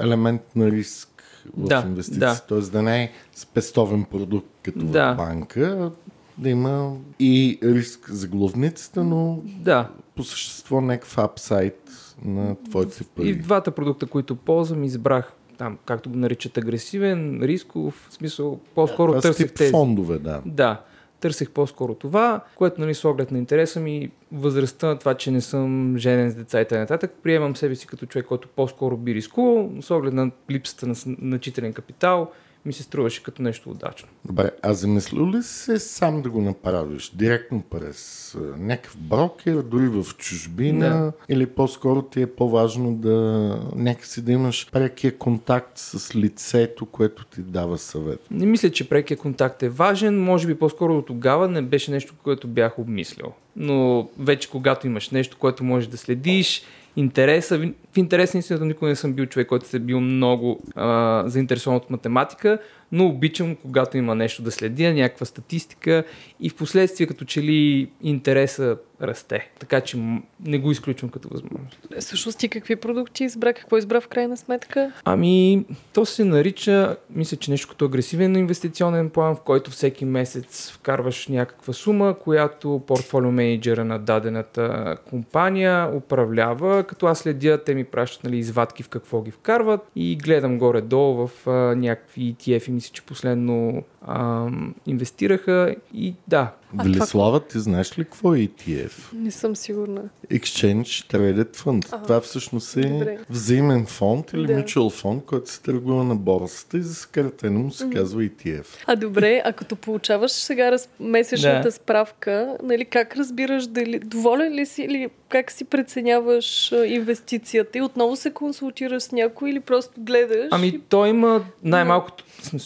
елемент на риск в да, инвестиции, да. Т.е. да не е спестовен продукт като да. в банка, да има и риск за главницата, но да. по същество някакъв апсайт на твоите пари. И в двата продукта, които ползвам, избрах там, както го наричат, агресивен, рисков, в смисъл, по-скоро да, търсих тези. Фондове, да. Да. Търсих по-скоро това, което, нали, с оглед на интереса ми, възрастта на това, че не съм женен с деца и т.н. Приемам себе си като човек, който по-скоро би рискувал, с оглед на липсата на значителен капитал, ми се струваше като нещо удачно. Добре, а замислил ли се сам да го направиш? Директно през някакъв брокер, дори в чужбина? Не. Или по-скоро ти е по-важно да някакси да имаш прекия контакт с лицето, което ти дава съвет? Не мисля, че прекия контакт е важен. Може би по-скоро до тогава не беше нещо, което бях обмислял. Но вече когато имаш нещо, което можеш да следиш... Интереса, в интерес на истината никога не съм бил човек, който се бил много а, заинтересован от математика, но обичам, когато има нещо да следя, някаква статистика и в последствие като че ли интереса расте. Така че не го изключвам като възможност. Всъщност ти какви продукти избра? Какво избра в крайна сметка? Ами, то се нарича, мисля, че нещо като агресивен инвестиционен план, в който всеки месец вкарваш някаква сума, която портфолио менеджера на дадената компания управлява, като аз следя, те ми пращат, нали, извадки в какво ги вкарват и гледам горе-долу в а, някакви и ти еф-и, мисля, че последно а, инвестираха и да, Велислава, ти знаеш ли какво е и ти еф? Не съм сигурна. Exchange Traded Fund. Ага. Това всъщност е Добре. Взаимен фонд или да. Mutual фонд, който се търгува на борсата и за съкратено му се казва и ти еф. А добре, а като получаваш сега раз... месечната да. Справка, нали, как разбираш, дали доволен ли си или как си преценяваш инвестицията и отново се консултираш с някой или просто гледаш? Ами и... то има най-малкото,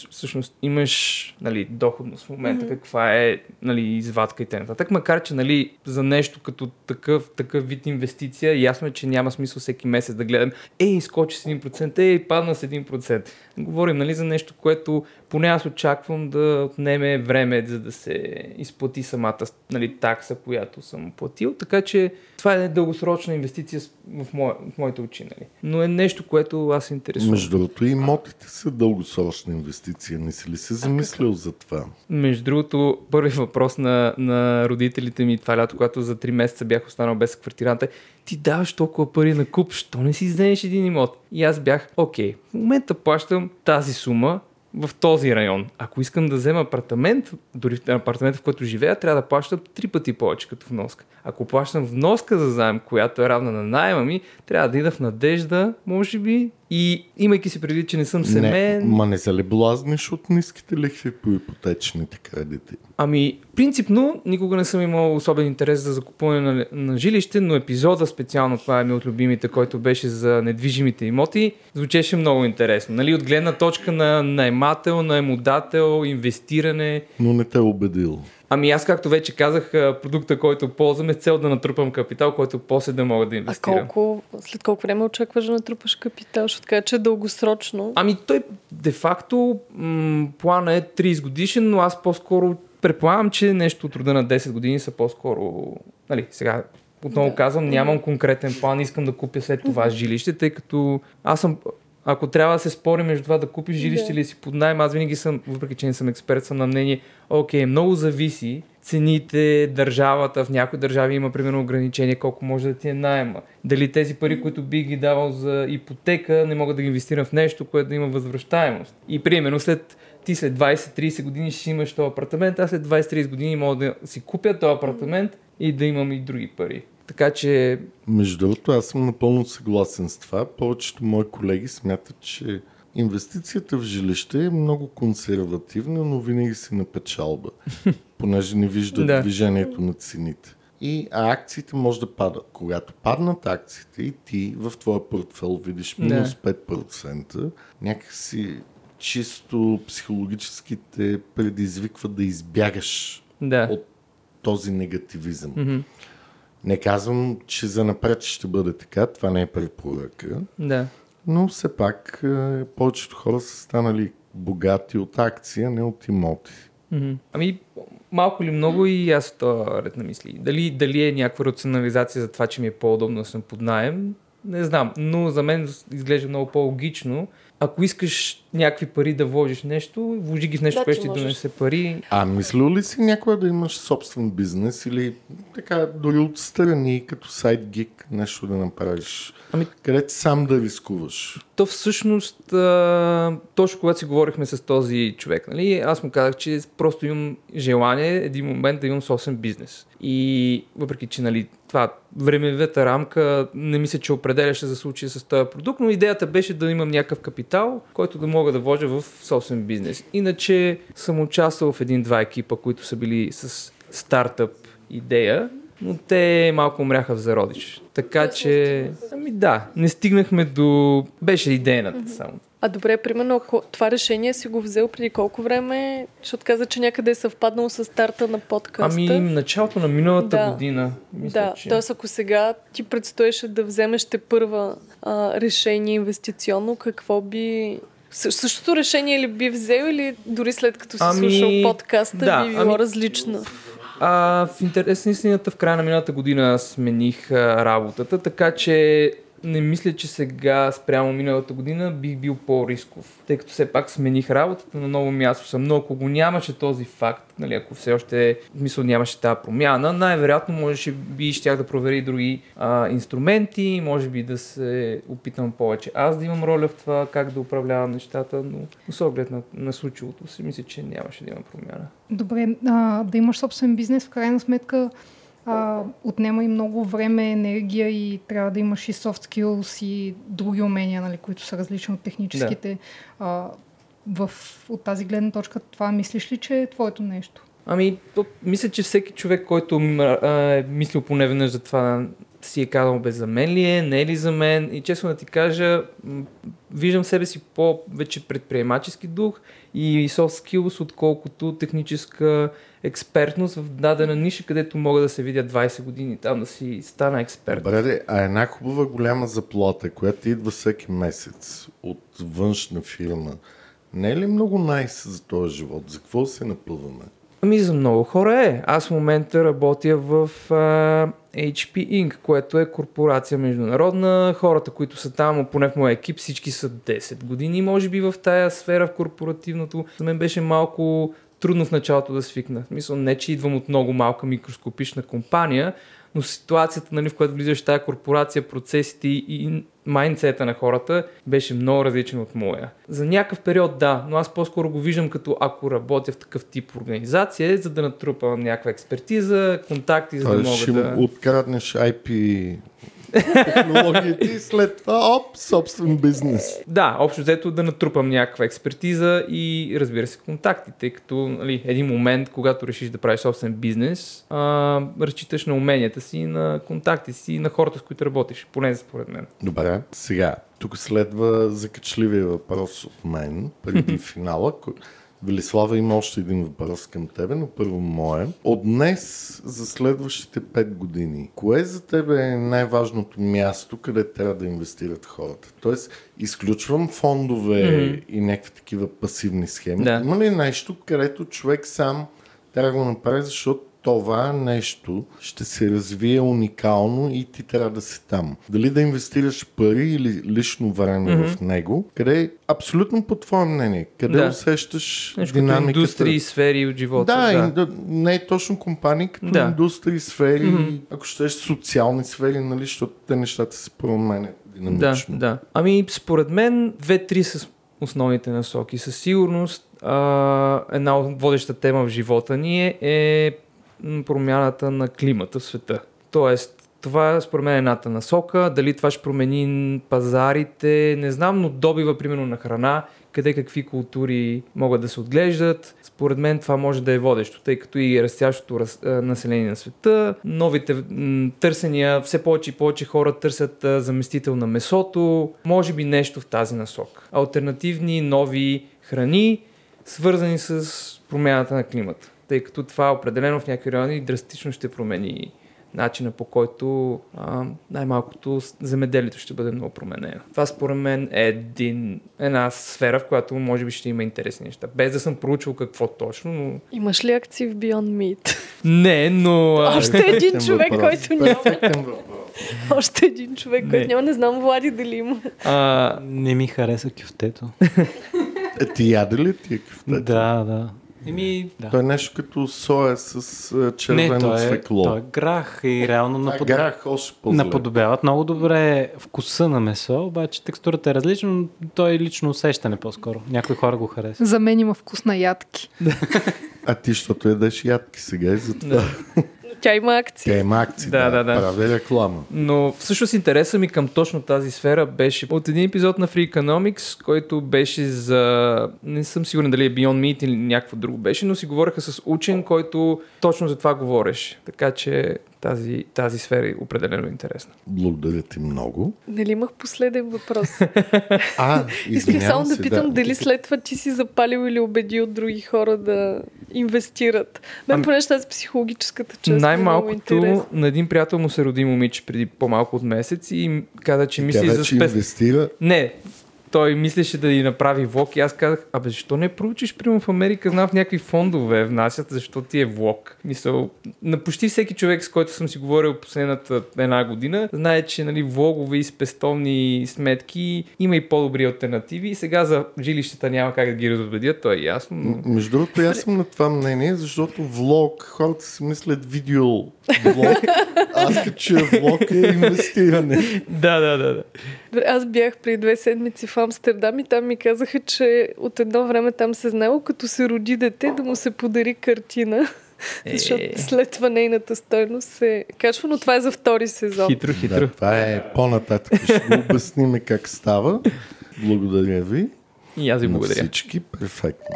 всъщност имаш нали, доходност в момента, mm-hmm. каква е нали, извадка и т.н. Макар, че нали, за нещо като такъв, такъв вид инвестиция, ясно е, че няма смисъл всеки месец да гледам ей, скочи с един процент, ей, падна с един процент. Говорим нали, за нещо, което поне аз очаквам да отнеме време, за да се изплати самата нали, такса, която съм платил. Така че това е дългосрочна инвестиция в, мо... в моите очи. Нали. Но е нещо, което аз се интересувам. Между другото, имотите са дългосрочна инвестиция. Не си ли се замислял за това? Между другото, първият въпрос на, на родителите ми това лято, когато за три месеца бях останал без квартиранта, ти даваш толкова пари на куп, що не си вземеш един имот? И аз бях, окей, в момента плащам тази сума в този район. Ако искам да взема апартамент, дори в апартамента, в който живея, трябва да плащам три пъти повече като вноска. Ако плащам вноска за заем, която е равна на найема ми, трябва да ида в надежда, може би, и имайки си предвид, че не съм семен... Не, ма не се ли блазниш от ниските лихви по ипотечните кредити? Ами, принципно, никога не съм имал особен интерес за закупване на, на жилище, но епизода специално, това е ми от любимите, който беше за недвижимите имоти, звучеше много интересно. Нали, от гледна точка на наемател, наемодател, инвестиране... Но не те убедил. Ами аз, както вече казах, продукта, който ползвам е с цел да натрупам капитал, който после да мога да инвестирам. А колко, след колко време очакваш да натрупаш капитал? Ще така, че е дългосрочно. Ами той, де-факто, м- плана е трийсет годишен, но аз по-скоро предполагам, че нещо от рода на десет години са по-скоро... Нали, сега... Отново да. Казвам, нямам конкретен план, искам да купя след това жилище, тъй като аз съм... Ако трябва да се спори между това да купиш жилище да. Или си под найем, аз винаги съм, въпреки че не съм експерт, съм на мнение, окей, много зависи цените, държавата, в някои държави има примерно ограничение колко може да ти е найема. Дали тези пари, които би ги давал за ипотека, не мога да ги инвестирам в нещо, което да има възвръщаемост. И примерно след ти след двайсет до трийсет години ще имаш този апартамент, аз след двайсет до трийсет години мога да си купя този апартамент и да имам и други пари. Така че... Между другото, аз съм напълно съгласен с това. Повечето мои колеги смятат, че инвестицията в жилище е много консервативна, но винаги си на печалба, понеже не виждат да. Движението на цените. И а акциите може да падат. Когато паднат акциите и ти в твоя портфел видиш минус пет процента, някакси чисто психологически те предизвиква да избягаш да. От този негативизъм. Mm-hmm. Не казвам, че занапред ще бъде така, това не е препоръка, да. Но все пак повечето хора са станали богати от акция, не от имоти. Mm-hmm. Ами малко ли много и аз това ред на мисли. Дали, дали е някаква рационализация за това, че ми е по-удобно да съм под наем, не знам, но за мен изглежда много по-логично. Ако искаш някакви пари да вложиш нещо, вложи ги в нещо, да, което ще донесе пари. А мислил ли си някога да имаш собствен бизнес или така дори отстрани като сайд гик нещо да направиш? Ами... Където сам да рискуваш? То всъщност, а, точно когато си говорихме с този човек, нали, аз му казах, че просто имам желание един момент да имам собствен бизнес. И въпреки, че нали, това времевата рамка не мисля, че определяше за случая с този продукт, но идеята беше да имам някакъв капитал, който да мога да вложа в собствен бизнес. Иначе съм участвал в един-два екипа, които са били с стартъп идея, но те малко умряха в зародиш. Така че... Ами да, не стигнахме до... Беше идейната само. А добре, примерно, ако това решение си го взел преди колко време, защото каза, че някъде е съвпаднало с старта на подкаста. Ами началото на миналата да. Година. Мисля, да, че... т.е. ако сега ти предстоеше да вземеш те първа а, решение инвестиционно, какво би... Същото решение ли би взел или дори след като си ами... слушал подкаста да, би било ами... различно? А, в интерес на истината в края на миналата година смених а, работата, така че не мисля, че сега спрямо миналата година бих бил по-рисков, тъй като все пак смених работата, на ново място съм, но ако го нямаше този факт, нали, ако все още мисъл нямаше тази промяна, най-вероятно може би щях да проверя и други а, инструменти, може би да се опитам повече аз да имам роля в това, как да управлявам нещата, но с оглед на, на случилото си мисля, че нямаше да има промяна. Добре, а, да имаш собствен бизнес в крайна сметка А, отнема и много време, енергия и трябва да имаш и soft skills и други умения, нали, които са различни от техническите. Да. А, в, от тази гледна точка това мислиш ли, че е твоето нещо? Ами, то, мисля, че всеки човек, който а, е мислил поне веднъж за това, си е казал, бе, за мен ли е, не е ли за мен? И честно да ти кажа, виждам себе си по-вече предприемачески дух и soft skills, отколкото техническа експертност в дадена ниша, където мога да се видя двайсет години, там да си стана експерт. Браде, а една хубава голяма заплата, която идва всеки месец от външна фирма, не е ли много найс за този живот? За какво се напъваме? Ами за много хора е. Аз в момента работя в а, Ейч Пи Инк, което е корпорация международна. Хората, които са там, поне в моя екип, всички са десет години, може би в тая сфера, в корпоративното. За мен беше малко трудно в началото да свикна. В смисъл, не че идвам от много малка микроскопична компания, но ситуацията, нали, в която влизаш в тая корпорация, процесите и майндсета на хората беше много различен от моя. За някакъв период да, но аз по-скоро го виждам като ако работя в такъв тип организация, за да натрупам някаква експертиза, контакти, за да мога да... Ще откраднеш Ай Пи... технологията и след това оп, собствен бизнес. Да, общо взето да натрупам някаква експертиза и разбира се контакти, тъй като, нали, един момент, когато решиш да правиш собствен бизнес, а, разчиташ на уменията си, на контакти си, на хората, с които работиш, поне според мен. Добре, сега, тук следва закачливия въпрос от мен преди финала. Велислава, има още един въпрос към тебе, но първо мое. От днес за следващите пет години, кое за тебе е най-важното място, къде трябва да инвестират хората? Тоест, изключвам фондове mm-hmm. и някакви такива пасивни схеми. Да. Има ли нещо, където човек сам трябва да го направи, защото това нещо ще се развие уникално и ти трябва да си там. Дали да инвестираш пари или лично време mm-hmm. в него, къде абсолютно по твое мнение, къде да. усещаш нещо динамиката. Индустрии, сфери от живота. Да, да. Не е точно компании, като да. индустрии, сфери, mm-hmm. ако щеш социални сфери, нали, защото те нещата се променят динамично. Да, да. Ами според мен две-три са основните насоки. Със сигурност а, една водеща тема в живота ни е промяната на климата в света. Тоест, това според мен е едната насока, дали това ще промени пазарите, не знам, но добива примерно на храна, къде какви култури могат да се отглеждат. Според мен това може да е водещо, тъй като и растящото раз... население на света, новите м- търсения, все повече и повече хора търсят а, заместител на месото, може би нещо в тази насока. Алтернативни нови храни, свързани с промяната на климата, тъй като това определено в някакви райони драстично ще промени начина, по който а, най-малкото земеделието ще бъде много променено. Това според мен е един, една сфера, в която може би ще има интересни неща. Без да съм проучил какво точно, но... Имаш ли акции в Beyond Meat? Не, но... Още един човек, който няма... Още един човек, който няма. Не знам, Влади, дали има. А... Не ми хареса кюфтето. Ти яде ли ти е кюфтето? Да, да. Еми, да. Той е нещо като соя с червено цвекло. Не, той е, той е грах и реално наподоб... грах, наподобяват много добре вкуса на месо, обаче текстурата е различна, той е лично усещане по-скоро. Някои хора го харесват. За мен има вкус на ядки. А ти, защото ядеш ядки сега и за това. Тя има акции. Тя има акции, да, да, да. Прави реклама. Но всъщност интереса ми към точно тази сфера беше от един епизод на Free Economics, който беше за... Не съм сигурен дали е Beyond Meat или някакво друго беше, но си говореха с учен, който точно за това говореше. Така че тази, тази сфера е определено интересна. Благодаря ти много. Нали имах последен въпрос? а, Искам само да питам да. дали след това ти си запалил или убедил други хора да инвестират. Мен ами... понеже тази психологическата част най-малкото на един приятел му се роди момиче преди по-малко от месец и каза, че мисли за спест... инвестира? Не, той мислеше да ѝ направи влог и аз казах, абе защо не проучиш примерно в Америка, знам в някакви фондове внасят, защо ти е влог. Мисъл, на почти всеки човек, с който съм си говорил последната една година, знае, че нали, влогове и спестовни сметки има и по-добри альтернативи и сега за жилищата няма как да ги разобедят, то е ясно. Но... Между другото, аз съм на това мнение, защото влог, хората си мислят видео влог, аз като че влог е инвестиране. Да, да, да, да. Аз бях при две седмици в Амстердам и там ми казаха, че от едно време там се знаело, като се роди дете, да му се подари картина. Е... Защото след това нейната стойност се качва, но това е за втори сезон. Хитро, хитро. Да, това е по-нататък. Ще го обясним как става. Благодаря ви. И аз ви благодаря. На всички перфектно.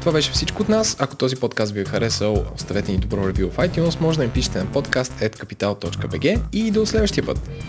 Това беше всичко от нас. Ако този подкаст ви е харесал, оставете ни добро ревю в iTunes, може да им пишете на podcast at capital dot b g и до следващия път!